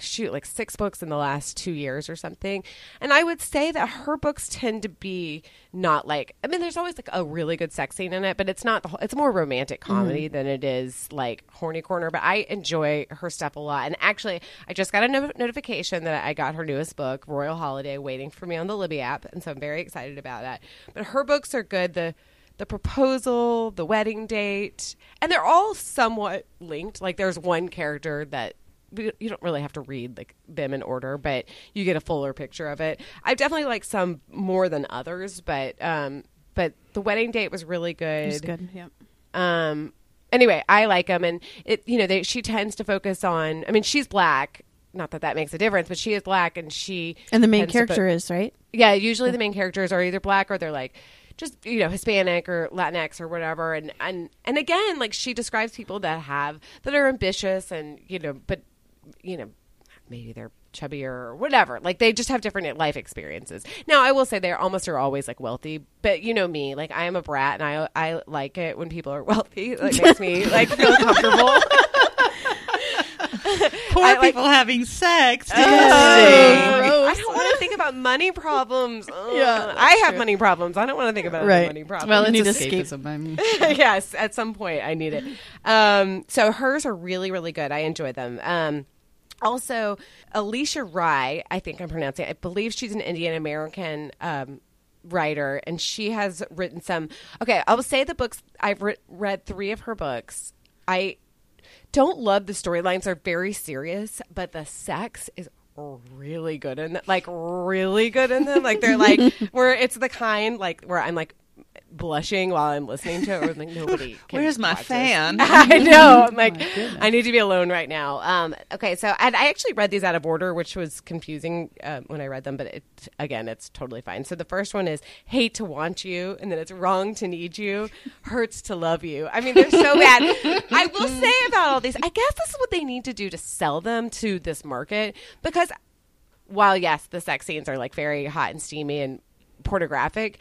6 books in the last 2 years or something. And I would say that her books tend to be not there's always a really good sex scene in it, but it's not it's more romantic comedy than it is horny corner. But I enjoy her stuff a lot. And actually, I just got a notification that I got her newest book, Royal Holiday, waiting for me on the Libby app. And so I'm very excited about that. But her books are good. The the proposal, the wedding date, and they're all somewhat linked. Like, there's one character that you don't really have to read like them in order, but you get a fuller picture of it. I definitely like some more than others, but the wedding date was really good. It was good, yeah. Anyway, I like them, and it, you know, she tends to focus on. I mean, she's black. Not that that makes a difference, but she is black, and she the main character is right. Yeah, usually the main characters are either black or they're like just, you know, Hispanic or Latinx or whatever. And again, like, she describes people that are ambitious and, you know, but, you know, maybe they're chubbier or whatever. Like, they just have different life experiences. Now, I will say they are always like wealthy, but you know me, like, I am a brat, and I like it when people are wealthy. Like, makes me like feel comfortable. Poor people like, having sex. Oh, I don't want to think about money problems. Yeah, I have money problems. I don't want to think about money problems. Well, it's escapism. Yes, at some point I need it. So hers are really, really good. I enjoy them. Also, Alicia Rye, I think I'm pronouncing it. I believe she's an Indian American writer, and she has written some. Okay, I will say the books. I've read three of her books. I don't love the storylines, are very serious, but the sex is really good in them. Like, really good in them. Like, they're like, where it's the kind, like, where I'm like blushing while I'm listening to it. Or, like, nobody can. Where's my fan? I know. I'm like, I need to be alone right now. Okay, so I actually read these out of order, which was confusing when I read them, but it's totally fine. So the first one is Hate to Want You, and then it's Wrong to Need You, Hurts to Love You. I mean, they're so bad. I will say about all these, I guess this is what they need to do to sell them to this market, because while, yes, the sex scenes are like very hot and steamy and pornographic,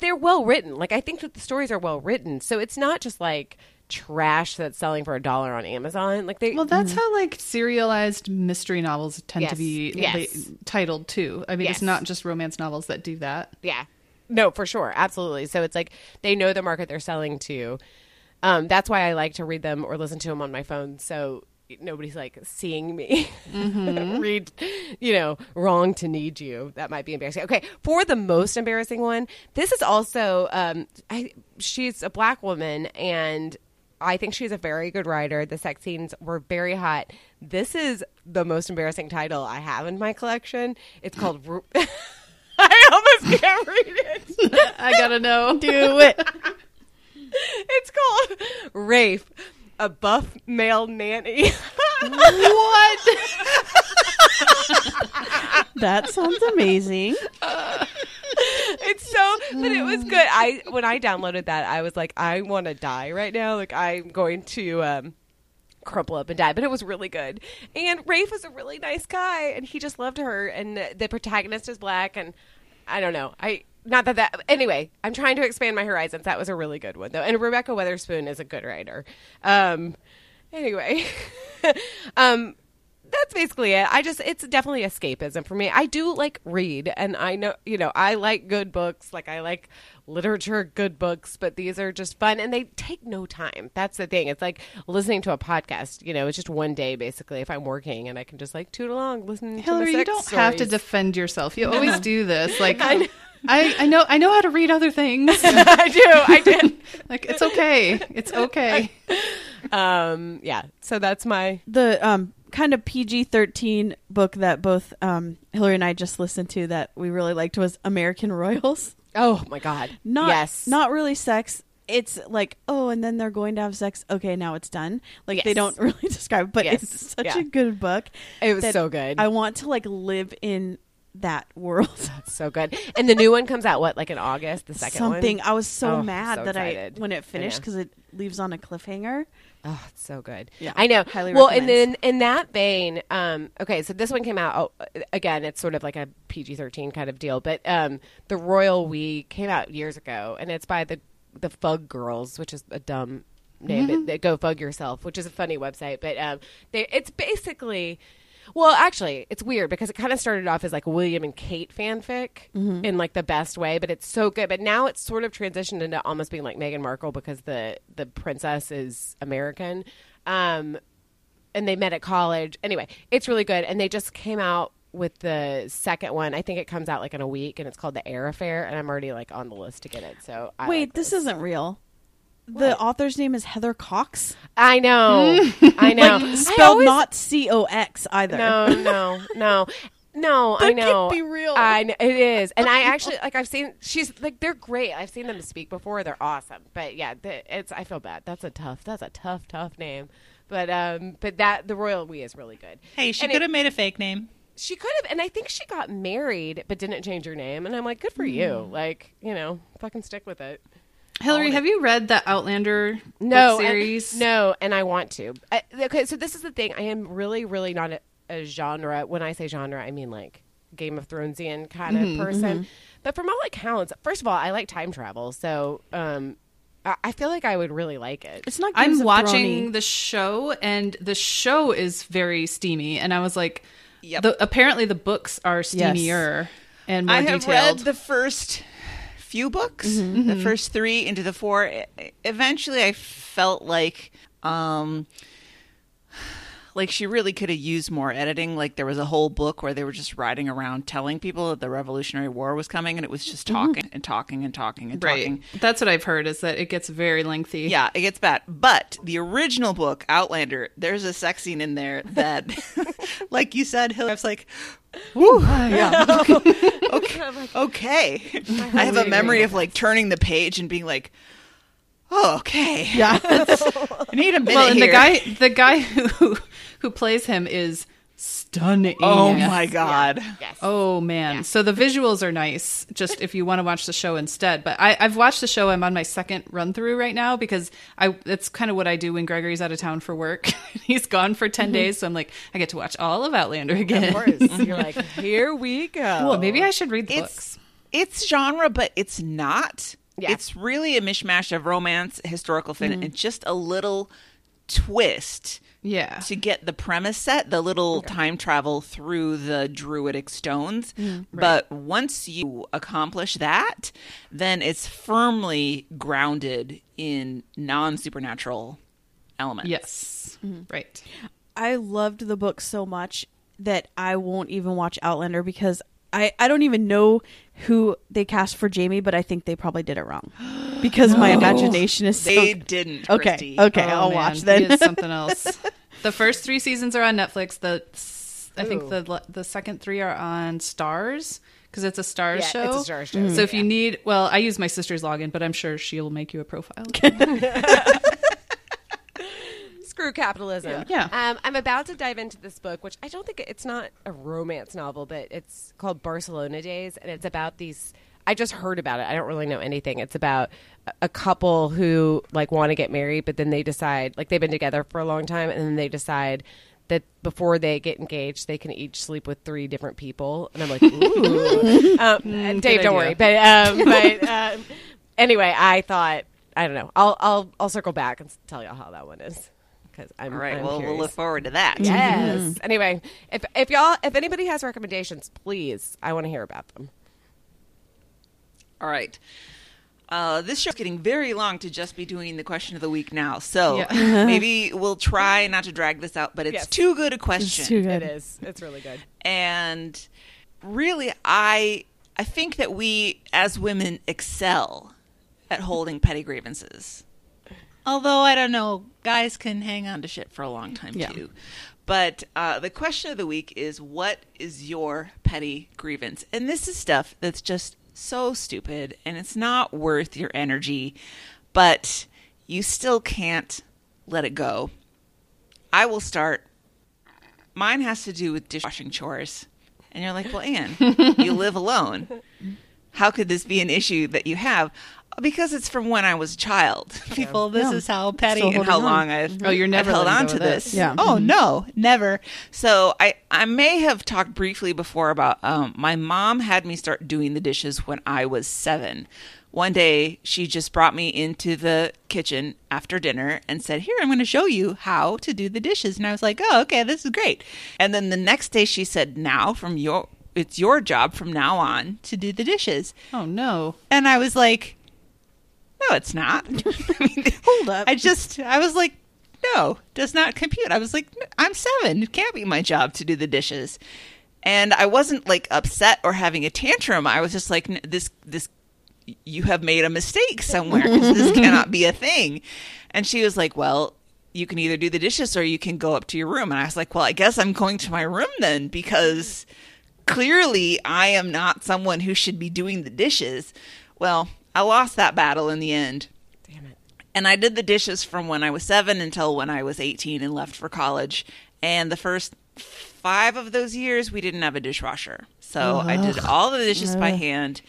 they're well written. Like, I think that the stories are well written. So it's not just like trash that's selling for $1 on Amazon. Like, well, that's how like serialized mystery novels tend to be titled too. I mean, it's not just romance novels that do that. Yeah. No, for sure. Absolutely. So it's like they know the market they're selling to. That's why I like to read them or listen to them on my phone. So nobody's like seeing me read, you know, Wrong to Need You. That might be embarrassing. Okay, for the most embarrassing one, this is also she's a black woman, and I think she's a very good writer. The sex scenes were very hot. This is the most embarrassing title I have in my collection. It's called I almost can't read it. I gotta know. Do it. It's called Rafe, a Buff Male Nanny. What? That sounds amazing. It's so, but it was good. When I downloaded that, I was like, I want to die right now. Like, I'm going to crumple up and die. But it was really good. And Rafe is a really nice guy, and he just loved her. And the protagonist is black, and I don't know. Anyway, I'm trying to expand my horizons. That was a really good one, though. And Rebecca Weatherspoon is a good writer. Anyway, that's basically it. It's definitely escapism for me. I do like read, and I know, you know, I like good books. Like, I like literature, good books, but these are just fun, and they take no time. That's the thing. It's like listening to a podcast. You know, it's just one day, basically, if I'm working, and I can just like toot along, listen Hillary, to the sex stories. Hillary, you don't have to defend yourself. You always do this. Like, I know how to read other things. I did. Like, it's okay. It's okay. Yeah. So that's the kind of PG-13 book that both Hillary and I just listened to that we really liked was American Royals. Oh my God. Not really sex. It's like, oh, and then they're going to have sex. Okay, now it's done. Like, they don't really describe it, but it's such a good book. It was so good. I want to like live in that world. That's so good. And the new one comes out in August, the second one. I was so mad that excited. When it finished, because it leaves on a cliffhanger. Oh, it's so good. Yeah, I know. Highly recommend. And then in that vein, okay, so this one came out, again, it's sort of like a PG-13 kind of deal, but The Royal We came out years ago, and it's by the Fug Girls, which is a dumb name, but Go Fug Yourself, which is a funny website, but it's basically... Well, actually, it's weird because it kind of started off as like William and Kate fanfic in like the best way, but it's so good. But now it's sort of transitioned into almost being like Meghan Markle because the princess is American, and they met at college. Anyway, it's really good, and they just came out with the second one. I think it comes out like in a week, and it's called The Air Affair, and I'm already like on the list to get it. So this isn't real. What? The author's name is Heather Cox. I know. I know. Like, spelled not Cox either. No, I know. That can't be real. I know. It is. And I actually, like, I've seen, she's, like, they're great. I've seen them speak before. They're awesome. But, yeah, I feel bad. That's a tough name. But that, the Royal We is really good. Hey, she could have made a fake name. She could have. And I think she got married but didn't change her name. And I'm like, good for you. Like, you know, fucking stick with it. Hillary, have you read the Outlander book series? No, and I want to. Okay, so this is the thing. I am really, really not a genre. When I say genre, I mean like Game of Thronesian kind of person. Mm-hmm. But from all accounts, first of all, I like time travel. So I feel like I would really like it. It's not. I'm watching the show, and the show is very steamy. And I was like, yep. Apparently the books are steamier and more detailed. I have read the first few books, the first three into the four. Eventually I felt like she really could have used more editing. Like there was a whole book where they were just riding around telling people that the Revolutionary War was coming, and it was just talking and talking and talking and talking. That's what I've heard, is that it gets very lengthy. Yeah, it gets bad. But the original book, Outlander, there's a sex scene in there that like you said, Hill, I was like, woo. Yeah. Okay. I have a memory of like turning the page and being like, "Oh, okay." Yeah. I need a minute. Well, and here. the guy who plays him is stunning. Oh my god. Yeah. Yes. Oh man. Yeah. So the visuals are nice. Just if you want to watch the show instead. But I've watched the show. I'm on my second run through right now because that's kind of what I do when Gregory's out of town for work. He's gone for 10 days, so I'm like, I get to watch all of Outlander again. Of course. You're like, here we go. Well, maybe I should read the books. It's genre, but it's not. Yeah. It's really a mishmash of romance, historical fiction, and just a little twist. Yeah, to get the premise set, the little time travel through the druidic stones. Mm, right. But once you accomplish that, then it's firmly grounded in non-supernatural elements. Yes. Mm-hmm. Right. I loved the book so much that I won't even watch Outlander because I don't even know who they cast for Jamie, but I think they probably did it wrong because my imagination is so... They didn't, Christy. Okay, I'll watch then. It's something else. The first three seasons are on Netflix. I think the second three are on Starz because it's a Starz show. Yeah, it's a Starz show. Mm-hmm. So if you need... Well, I use my sister's login, but I'm sure she'll make you a profile. Screw capitalism. Yeah. I'm about to dive into this book, which I don't think it's not a romance novel, but it's called Barcelona Days, and it's about these. I just heard about it. I don't really know anything. It's about a couple who like want to get married, but then they decide like they've been together for a long time, and then they decide that before they get engaged, they can each sleep with three different people. And I'm like, ooh, and Dave, don't worry. But anyway, I thought I don't know. I'll circle back and tell y'all how that one is. Because I'm all right. I'm curious. We'll look forward to that. Yes. Mm-hmm. Anyway, if anybody has recommendations, please, I want to hear about them. All right. This show's getting very long to just be doing the question of the week now, so maybe we'll try not to drag this out. But it's too good a question. It's too good. It is. It's really good. And really, I think that we as women excel at holding petty grievances. Although, I don't know, guys can hang on to shit for a long time, too. But the question of the week is, what is your petty grievance? And this is stuff that's just so stupid, and it's not worth your energy, but you still can't let it go. I will start. Mine has to do with dishwashing chores. And you're like, well, Anne, you live alone. How could this be an issue that you have? Because it's from when I was a child. People, this is how petty and how long I've held on to this. Yeah. Oh, no, never. So I may have talked briefly before about my mom had me start doing the dishes when I was 7. One day, she just brought me into the kitchen after dinner and said, here, I'm going to show you how to do the dishes. And I was like, oh, okay, this is great. And then the next day, she said, now it's your job from now on to do the dishes. Oh, no. And I was like... No, it's not. I mean, hold up. I was like, no, does not compute. I was like, I'm 7. It can't be my job to do the dishes. And I wasn't like upset or having a tantrum. I was just like, this, you have made a mistake somewhere. 'Cause this cannot be a thing. And she was like, well, you can either do the dishes or you can go up to your room. And I was like, well, I guess I'm going to my room then, because clearly I am not someone who should be doing the dishes. Well, I lost that battle in the end. Damn it. And I did the dishes from when I was 7 until when I was 18 and left for college. And the first 5 of those years, we didn't have a dishwasher. So I did all the dishes by hand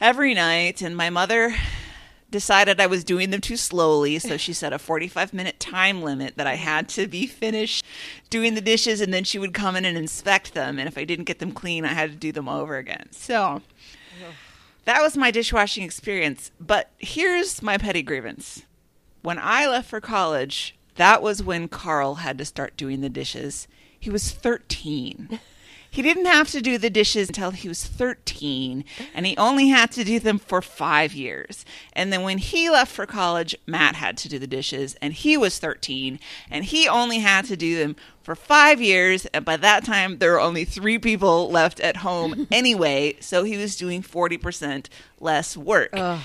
every night. And my mother decided I was doing them too slowly. So she set a 45-minute time limit that I had to be finished doing the dishes. And then she would come in and inspect them. And if I didn't get them clean, I had to do them over again. So that was my dishwashing experience. But here's my petty grievance. When I left for college, that was when Carl had to start doing the dishes. He was 13. He didn't have to do the dishes until he was 13, and he only had to do them for 5 years. And then when he left for college, Matt had to do the dishes, and he was 13, and he only had to do them for 5 years. And by that time, there were only 3 people left at home anyway, so he was doing 40% less work. Ugh.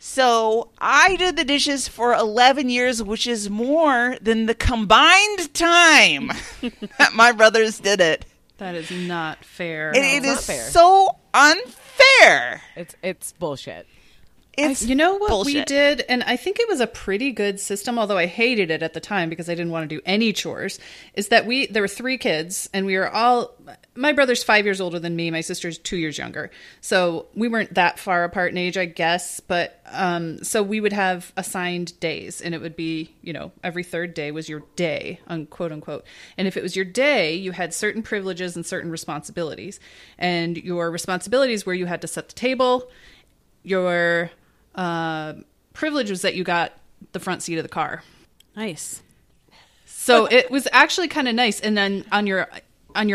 So I did the dishes for 11 years, which is more than the combined time that my brothers did it. That is not fair. It is so unfair. It's bullshit. You know what we did, and I think it was a pretty good system, although I hated it at the time because I didn't want to do any chores, is that there were 3 kids, and we were all, my brother's 5 years older than me, my sister's 2 years younger. So we weren't that far apart in age, I guess, but so we would have assigned days, and it would be, you know, every 3rd day was your day, quote unquote. And if it was your day, you had certain privileges and certain responsibilities, and your responsibilities were you had to set the table, your privilege was that you got the front seat of the car. Nice. So it was actually kind of nice. And then on your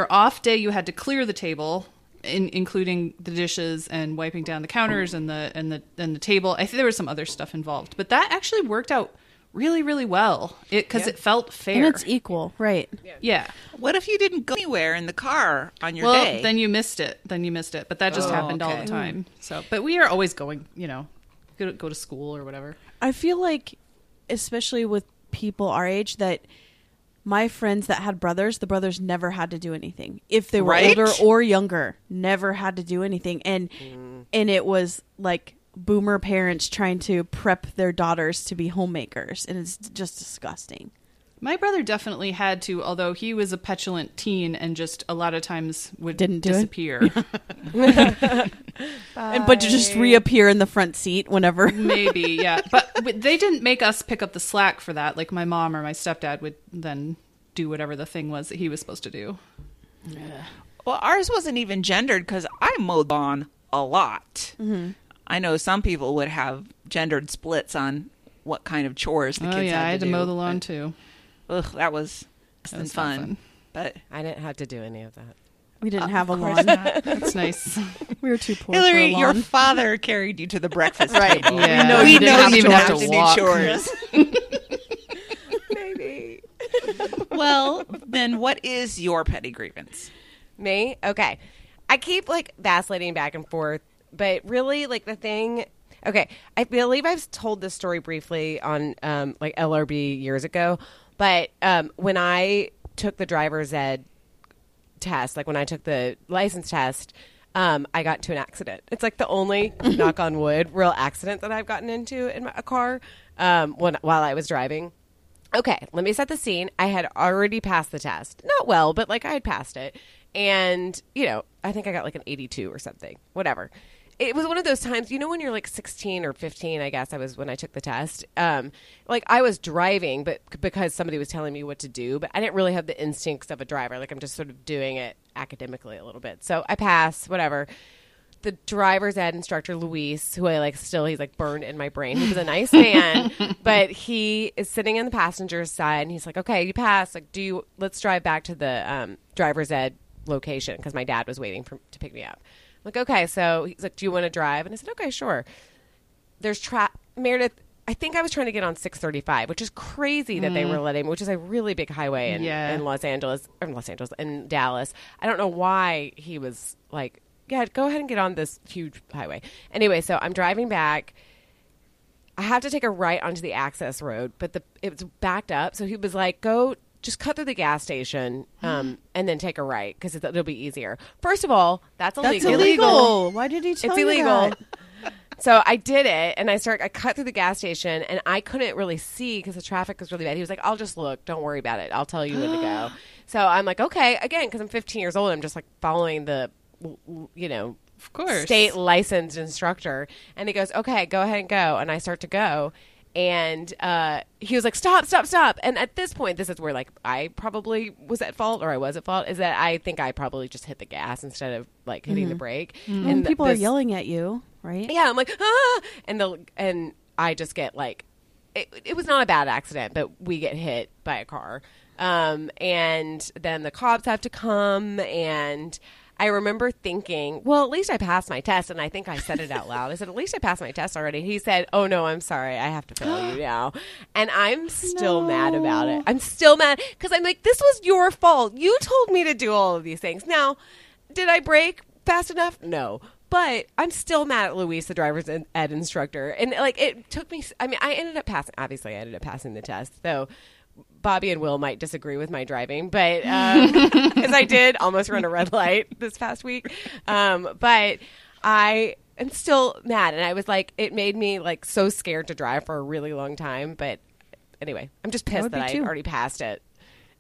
off day, you had to clear the table, including the dishes and wiping down the counters and the table. I think there was some other stuff involved, but that actually worked out really, really well because it felt fair. And it's equal, right? Yeah. What if you didn't go anywhere in the car on your day? Well, then you missed it. But that just happened all the time. So, but we are always going, you know, go to school or whatever. I feel like, especially with people our age, that my friends that had brothers, the brothers never had to do anything. If they were older or younger, never had to do anything. And it was like boomer parents trying to prep their daughters to be homemakers. And it's just disgusting. My brother definitely had to, although he was a petulant teen and just a lot of times didn't disappear. But to just reappear in the front seat whenever. Maybe, yeah. But they didn't make us pick up the slack for that. Like my mom or my stepdad would then do whatever the thing was that he was supposed to do. Yeah. Well, ours wasn't even gendered because I mowed lawn a lot. Mm-hmm. I know some people would have gendered splits on what kind of chores the kids had to do. I had to mow the lawn too. Ugh, that was fun. But I didn't have to do any of that. We didn't have a lawn. That's nice. We were too poor. Hillary, for a lawn. Your father carried you to the breakfast table. Right? Yeah. No, you didn't even have to do chores. Maybe. Well, then, what is your petty grievance? Me? Okay. I keep like vacillating back and forth, but really, like the thing. Okay, I believe I've told this story briefly on like LRB years ago. But when I took the driver's ed test, like when I took the license test, I got into an accident. It's like the only, knock on wood, real accident that I've gotten into in a car while I was driving. Okay, let me set the scene. I had already passed the test. Not well, but like I had passed it. And, you know, I think I got like an 82 or something, whatever. It was one of those times, you know, when you're like 16 or 15, I guess I was when I took the test, like I was driving, but because somebody was telling me what to do, but I didn't really have the instincts of a driver. Like I'm just sort of doing it academically a little bit. So I pass, whatever. The driver's ed instructor, Luis, who I like still, he's like burned in my brain. He was a nice man, but he is sitting in the passenger's side and he's like, okay, you pass. Like, let's drive back to the driver's ed location. 'Cause my dad was waiting to pick me up. Like, okay, so he's like, do you want to drive? And I said, okay, sure. Meredith, I think I was trying to get on 635, which is crazy that they were letting, which is a really big highway in Los Angeles and Dallas. I don't know why he was like, yeah, go ahead and get on this huge highway. Anyway, so I'm driving back. I have to take a right onto the access road, but it was backed up. So he was like, go just cut through the gas station and then take a right because it'll be easier. First of all, that's illegal. Why did he tell you that? It's illegal. So I did it, and I cut through the gas station, and I couldn't really see because the traffic was really bad. He was like, I'll just look. Don't worry about it. I'll tell you when to go. So I'm like, okay. Again, because I'm 15 years old, I'm just like following the, of course, state licensed instructor. And he goes, okay, go ahead and go. And I start to go. And he was like, stop, stop, stop. And at this point, this is where like I probably was at fault, is that I think I probably just hit the gas instead of like hitting the brake. Mm-hmm. And people are yelling at you, right? Yeah, I'm like, ah! And I just get like, it was not a bad accident, but we get hit by a car. And then the cops have to come, and I remember thinking, well, at least I passed my test. And I think I said it out loud. I said, at least I passed my test already. He said, oh, no, I'm sorry. I have to fail you now. And I'm still mad about it. I'm still mad because I'm like, this was your fault. You told me to do all of these things. Now, did I brake fast enough? No. But I'm still mad at Luis, the driver's ed instructor. And like it took me – I mean, I ended up passing – obviously, I ended up passing the test, though. Bobby and Will might disagree with my driving, but because I did almost run a red light this past week. But I am still mad. And I was like, it made me like so scared to drive for a really long time. But anyway, I'm just pissed that I already passed it.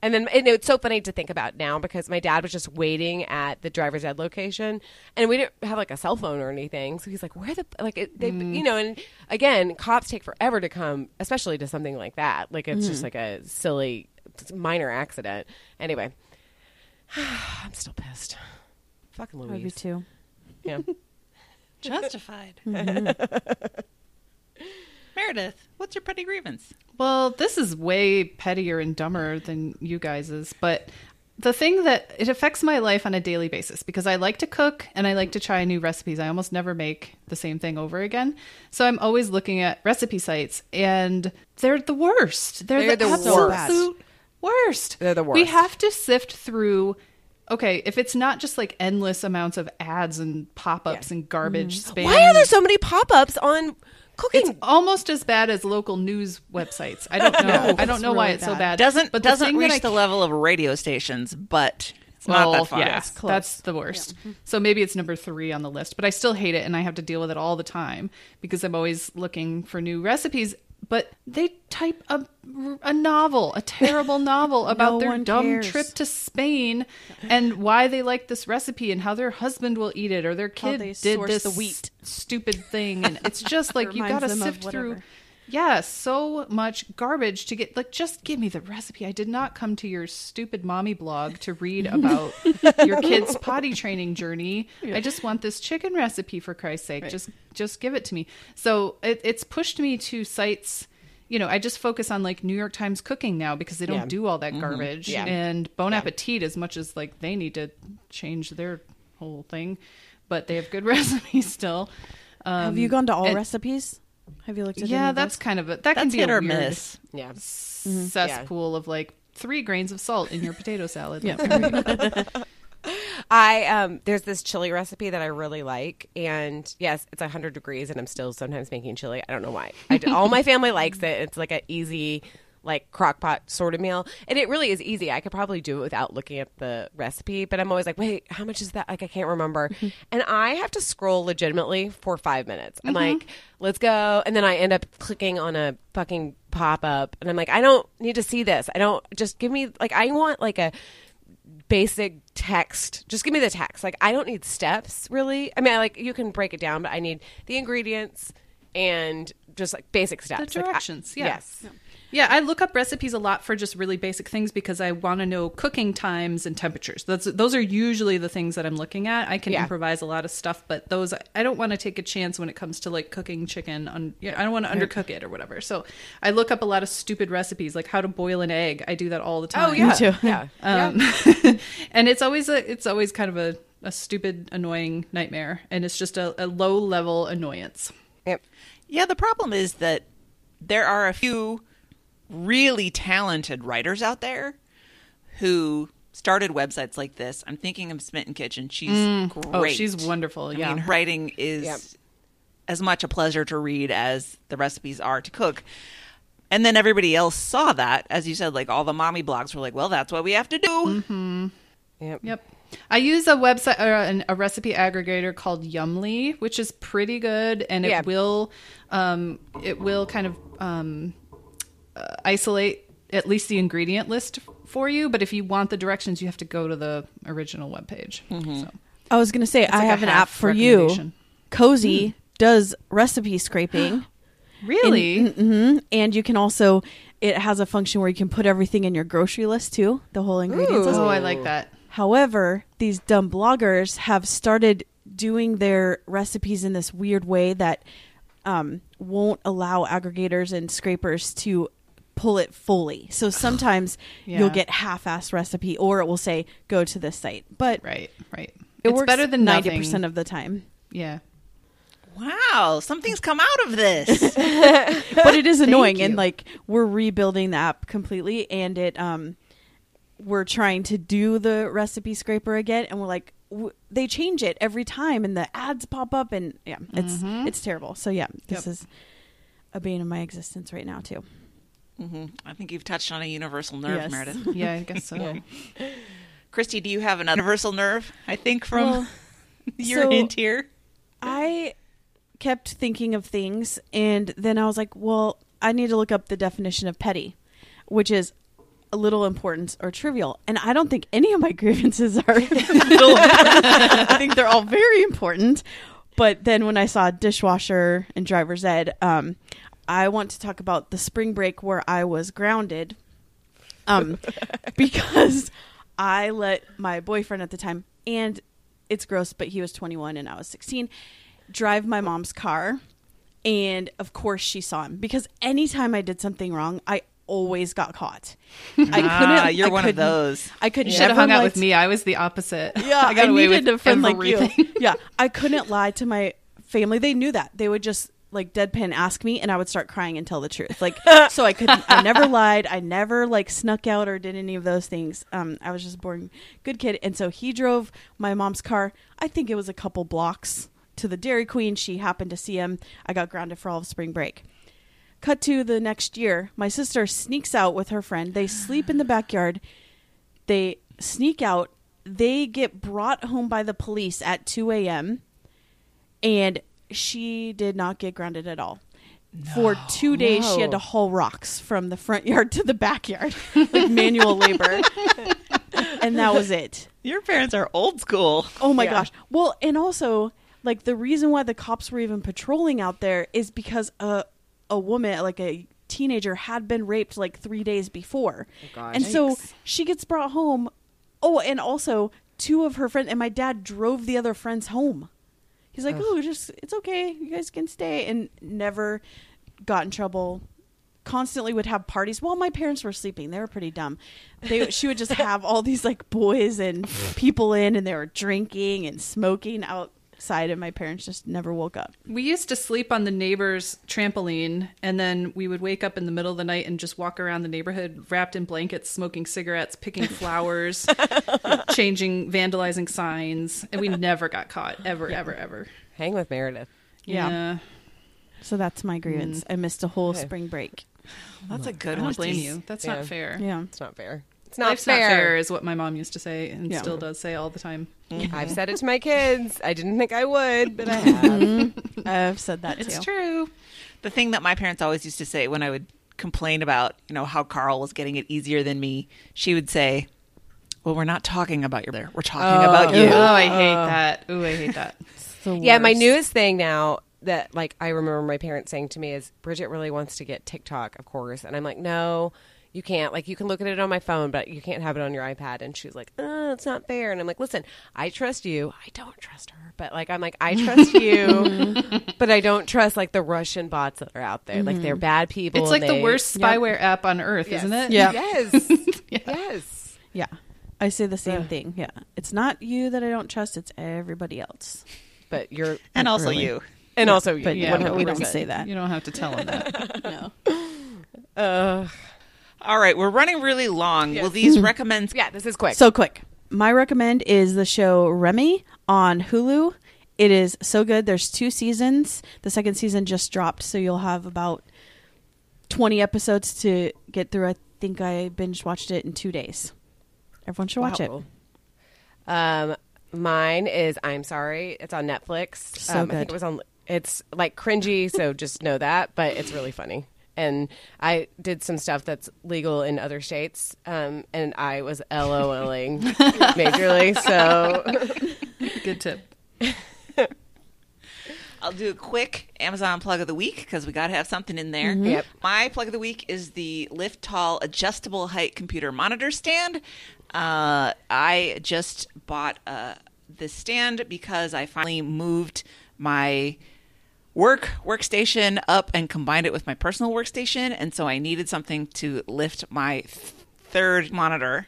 And then it's so funny to think about now because my dad was just waiting at the driver's ed location, and we didn't have like a cell phone or anything. So he's like, "Where the like they And again, cops take forever to come, especially to something like that. Like it's just like a silly minor accident. Anyway, I'm still pissed. Fucking Louise. I would too. Yeah. Justified. Mm-hmm. Meredith, what's your petty grievance? Well, this is way pettier and dumber than you guys's, but the thing that it affects my life on a daily basis because I like to cook and I like to try new recipes. I almost never make the same thing over again. So I'm always looking at recipe sites, and they're the worst. They're the absolute worst. They're the worst. We have to sift through. Okay, if it's not just like endless amounts of ads and pop-ups and garbage spam. Why are there so many pop-ups on cooking? It's almost as bad as local news websites. I don't know. No, I don't know really why it's so bad. Doesn't reach the level of radio stations, but it's not that far. Yeah, it's close. That's the worst. Yeah. So maybe it's number 3 on the list, but I still hate it, and I have to deal with it all the time because I'm always looking for new recipes. But they type a terrible novel about their dumb trip to Spain and why they like this recipe and how their husband will eat it or their kid did this stupid thing. And it's just like you got to sift through so much garbage to get, like, just give me the recipe. I did not come to your stupid mommy blog to read about your kid's potty training journey. Yeah. I just want this chicken recipe, for Christ's sake. Right. Just give it to me. So it's pushed me to sites. I just focus on like New York Times cooking now because they don't do all that garbage. Yeah. And Bon Appetit, as much as like they need to change their whole thing, but they have good recipes still. Have you gone to all recipes? Have you looked at that's kind of that can be hit or miss. Yeah. Cesspool of like 3 grains of salt in your potato salad. Yeah. I there's this chili recipe that I really like, and yes, it's 100 degrees and I'm still sometimes making chili. I don't know why. All my family likes it. It's like an easy like crock pot sort of meal, and it really is easy. I could probably do it without looking at the recipe, but I'm always like, wait, how much is that? Like, I can't remember. And I have to scroll legitimately for 5 minutes. I'm like, let's go. And then I end up clicking on a fucking pop-up, and I'm like, I don't need to see this. I don't, just give me, like, I want like a basic text. Just give me the text. Like, I don't need steps, really. I mean, I like, you can break it down, but I need the ingredients and just like basic steps. The directions. Like, yes. Yeah. Yeah, I look up recipes a lot for just really basic things because I want to know cooking times and temperatures. Those are usually the things that I'm looking at. I can improvise a lot of stuff, but those I don't want to take a chance when it comes to like cooking chicken. I don't want to undercook it or whatever. So I look up a lot of stupid recipes, like how to boil an egg. I do that all the time. Oh yeah, me too. Yeah. And it's always kind of a stupid, annoying nightmare, and it's just a low level annoyance. Yep. Yeah, the problem is that there are a few really talented writers out there who started websites like this. I'm thinking of Smitten Kitchen. She's great. Oh, she's wonderful. Yeah. I mean, writing is as much a pleasure to read as the recipes are to cook. And then everybody else saw that, as you said, like all the mommy blogs were like, well, that's what we have to do. Mm-hmm. Yep. I use a website or a recipe aggregator called Yumly, which is pretty good, and it will kind of isolate at least the ingredient list for you. But if you want the directions, you have to go to the original webpage. Mm-hmm. So, I was going to say, I like have an app for you. Cozy does recipe scraping. Really? And you can also, it has a function where you can put everything in your grocery list too, the whole ingredients list. Oh, I like that. However, these dumb bloggers have started doing their recipes in this weird way that won't allow aggregators and scrapers to pull it fully. So sometimes you'll get half-assed recipe, or it will say, go to this site. But it works better than 90% of the time. Yeah. Wow, something's come out of this. But it is annoying, and like we're rebuilding the app completely, and it we're trying to do the recipe scraper again, and we're like they change it every time, and the ads pop up, and it's terrible. So this is a bane of my existence right now too. Mm-hmm. I think you've touched on a universal nerve, Meredith. Yeah, I guess so. Yeah. Christy, do you have an universal nerve? I think from your hint here, I kept thinking of things, and then I was like, well, I need to look up the definition of petty, which is a little importance or trivial. And I don't think any of my grievances are little importance. I think they're all very important. But then when I saw dishwasher and driver's ed, I want to talk about the spring break where I was grounded because I let my boyfriend at the time, and it's gross, but he was 21 and I was 16, drive my mom's car, and of course she saw him, because anytime I did something wrong, I always got caught. I couldn't. You should have hung out with me. I was the opposite. Yeah, I got away with everything. Like you. Yeah, I couldn't lie to my family. They knew that. They would just like deadpan ask me, and I would start crying and tell the truth. Like so, I couldn't. I never lied. I never like snuck out or did any of those things. I was just a boring good kid, and so he drove my mom's car. I think it was a couple blocks to the Dairy Queen. She happened to see him. I got grounded for all of spring break. Cut to the next year. My sister sneaks out with her friend. They sleep in the backyard. They sneak out. They get brought home by the police at 2 a.m. And she did not get grounded at all. No, for 2 days, she had to haul rocks from the front yard to the backyard. Like manual labor. And that was it. Your parents are old school. Oh, my gosh. Well, and also, like the reason why the cops were even patrolling out there is because a woman, like a teenager, had been raped like 3 days before. Oh, God. And so she gets brought home. Oh, and also two of her friends, and my dad drove the other friends home. He's like, it's okay. You guys can stay. And never got in trouble. Constantly would have parties while my parents were sleeping. They were pretty dumb. She would just have all these like boys and people in, and they were drinking and smoking out. Side and my parents just never woke up. We used to sleep on the neighbor's trampoline, and then we would wake up in the middle of the night and just walk around the neighborhood wrapped in blankets, smoking cigarettes, picking flowers, vandalizing signs, and we never got caught ever. Hang with Meredith. Yeah. So that's my grievance. I missed a whole spring break. That's a good one. I don't blame you. That's not fair. Yeah, it's not fair. Life's not fair is what my mom used to say, and still does say all the time. Mm-hmm. I've said it to my kids. I didn't think I would, but I have. I've said that too. It's true. The thing that my parents always used to say when I would complain about, you know, how Carl was getting it easier than me, she would say, well, we're not talking about your there. We're talking about you. Oh, I hate that. Ooh, I hate that. Yeah, my newest thing now that like I remember my parents saying to me is, Bridget really wants to get TikTok, of course. And I'm like, no. You can't, like, you can look at it on my phone, but you can't have it on your iPad. And she's like, it's not fair. And I'm like, listen, I trust you. I don't trust her. But, like, I'm like, I trust you. But I don't trust, like, the Russian bots that are out there. Mm-hmm. Like, they're bad people. It's like the worst spyware app on earth, isn't it? Yeah. Yes. Yes. Yeah. I say the same thing. Yeah. It's not you that I don't trust. It's everybody else. But you're. And also really. You. And yeah, also, but yeah, we don't say that. You don't have to tell them that. No. All right, we're running really long. Yes. Will these recommends? Yeah, this is quick. So quick. My recommend is the show Remy on Hulu. It is so good. There's 2 seasons. The second season just dropped, so you'll have about 20 episodes to get through. I think I binge watched it in 2 days. Everyone should watch it. Mine is I'm Sorry. It's on Netflix. So good. I think it was on. It's like cringy, so just know that. But it's really funny. And I did some stuff that's legal in other states, and I was LOLing majorly. So good tip. I'll do a quick Amazon plug of the week because we got to have something in there. Mm-hmm. Yep. My plug of the week is the Lift Tall adjustable height computer monitor stand. I just bought this stand because I finally moved my workstation up and combined it with my personal workstation, and so I needed something to lift my third monitor.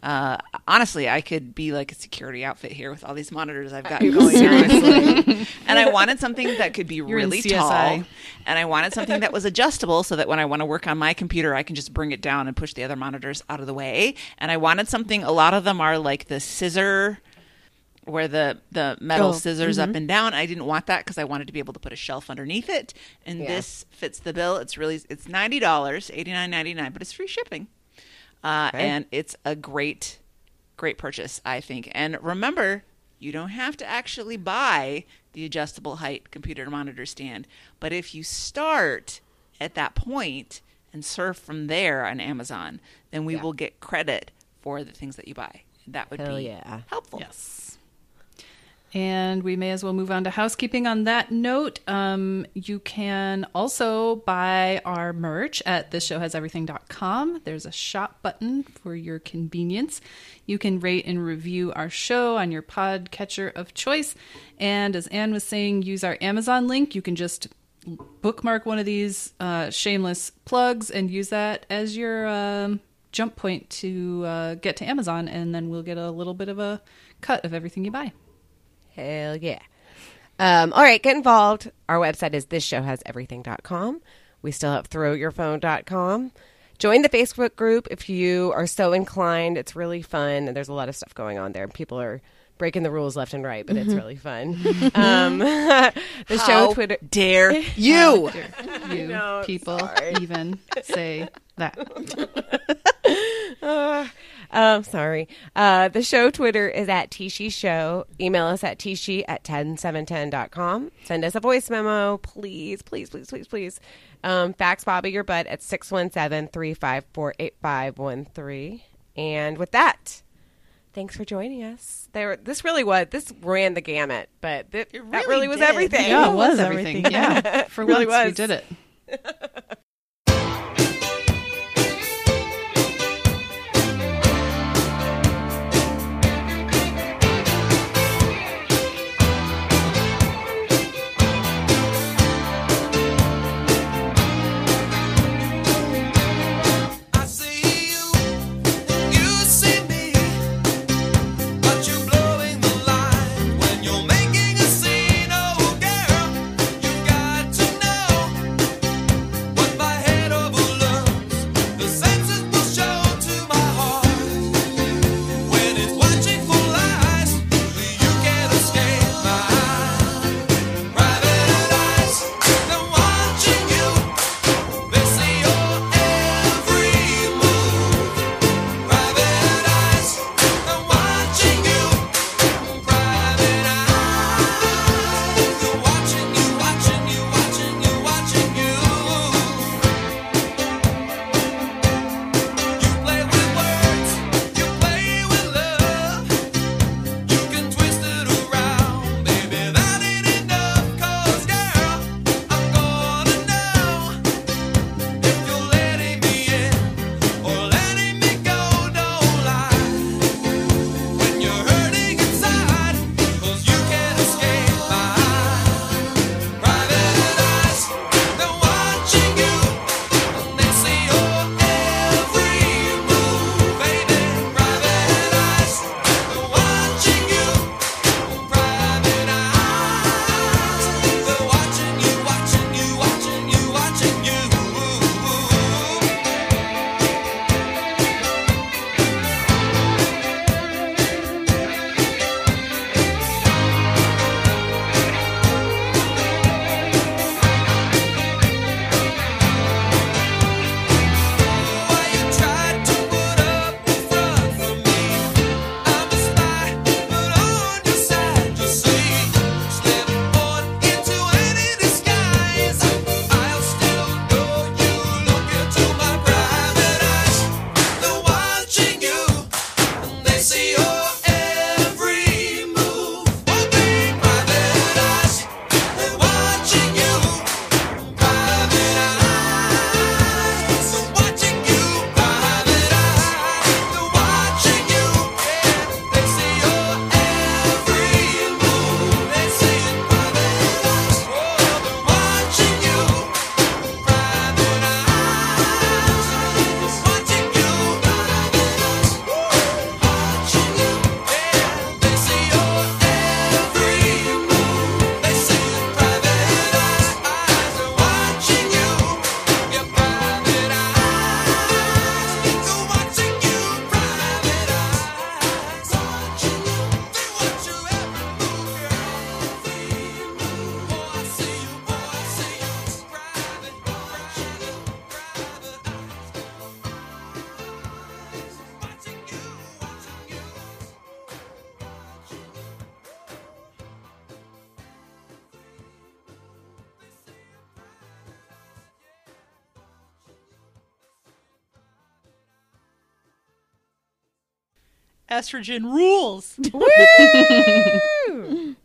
Honestly, I could be like a security outfit here with all these monitors I've got going. Seriously. And I wanted something that could be really tall, and I wanted something that was adjustable so that when I want to work on my computer, I can just bring it down and push the other monitors out of the way. And I wanted something, a lot of them are like the scissor, where the metal scissors up and down. I didn't want that because I wanted to be able to put a shelf underneath it. And this fits the bill. It's $90, $89.99, but it's free shipping. And it's a great, great purchase, I think. And remember, you don't have to actually buy the adjustable height computer monitor stand. But if you start at that point and surf from there on Amazon, then we will get credit for the things that you buy. That would be helpful. Yes. And we may as well move on to housekeeping on that note. You can also buy our merch at thisshowhaseverything.com. There's a shop button for your convenience. You can rate and review our show on your podcatcher of choice. And as Anne was saying, use our Amazon link. You can just bookmark one of these shameless plugs and use that as your jump point to get to Amazon. And then we'll get a little bit of a cut of everything you buy. Hell yeah. All right, get involved. Our website is thisshowhaseverything.com. We still have throwyourphone.com. Join the Facebook group if you are so inclined. It's really fun, and there's a lot of stuff going on there. People are breaking the rules left and right, but it's really fun. The show Twitter. Dare you? How dare you? No, people even say that. Sorry. The show Twitter is at Tishy Show. Email us at tishy@10710.com. Send us a voice memo, please, please, please, please, please. Fax Bobby your butt at 617-354-8513. And with that, thanks for joining us. This ran the gamut, but that really was everything. Yeah, it was everything. Yeah, for really once we did it. Estrogen rules. Woo!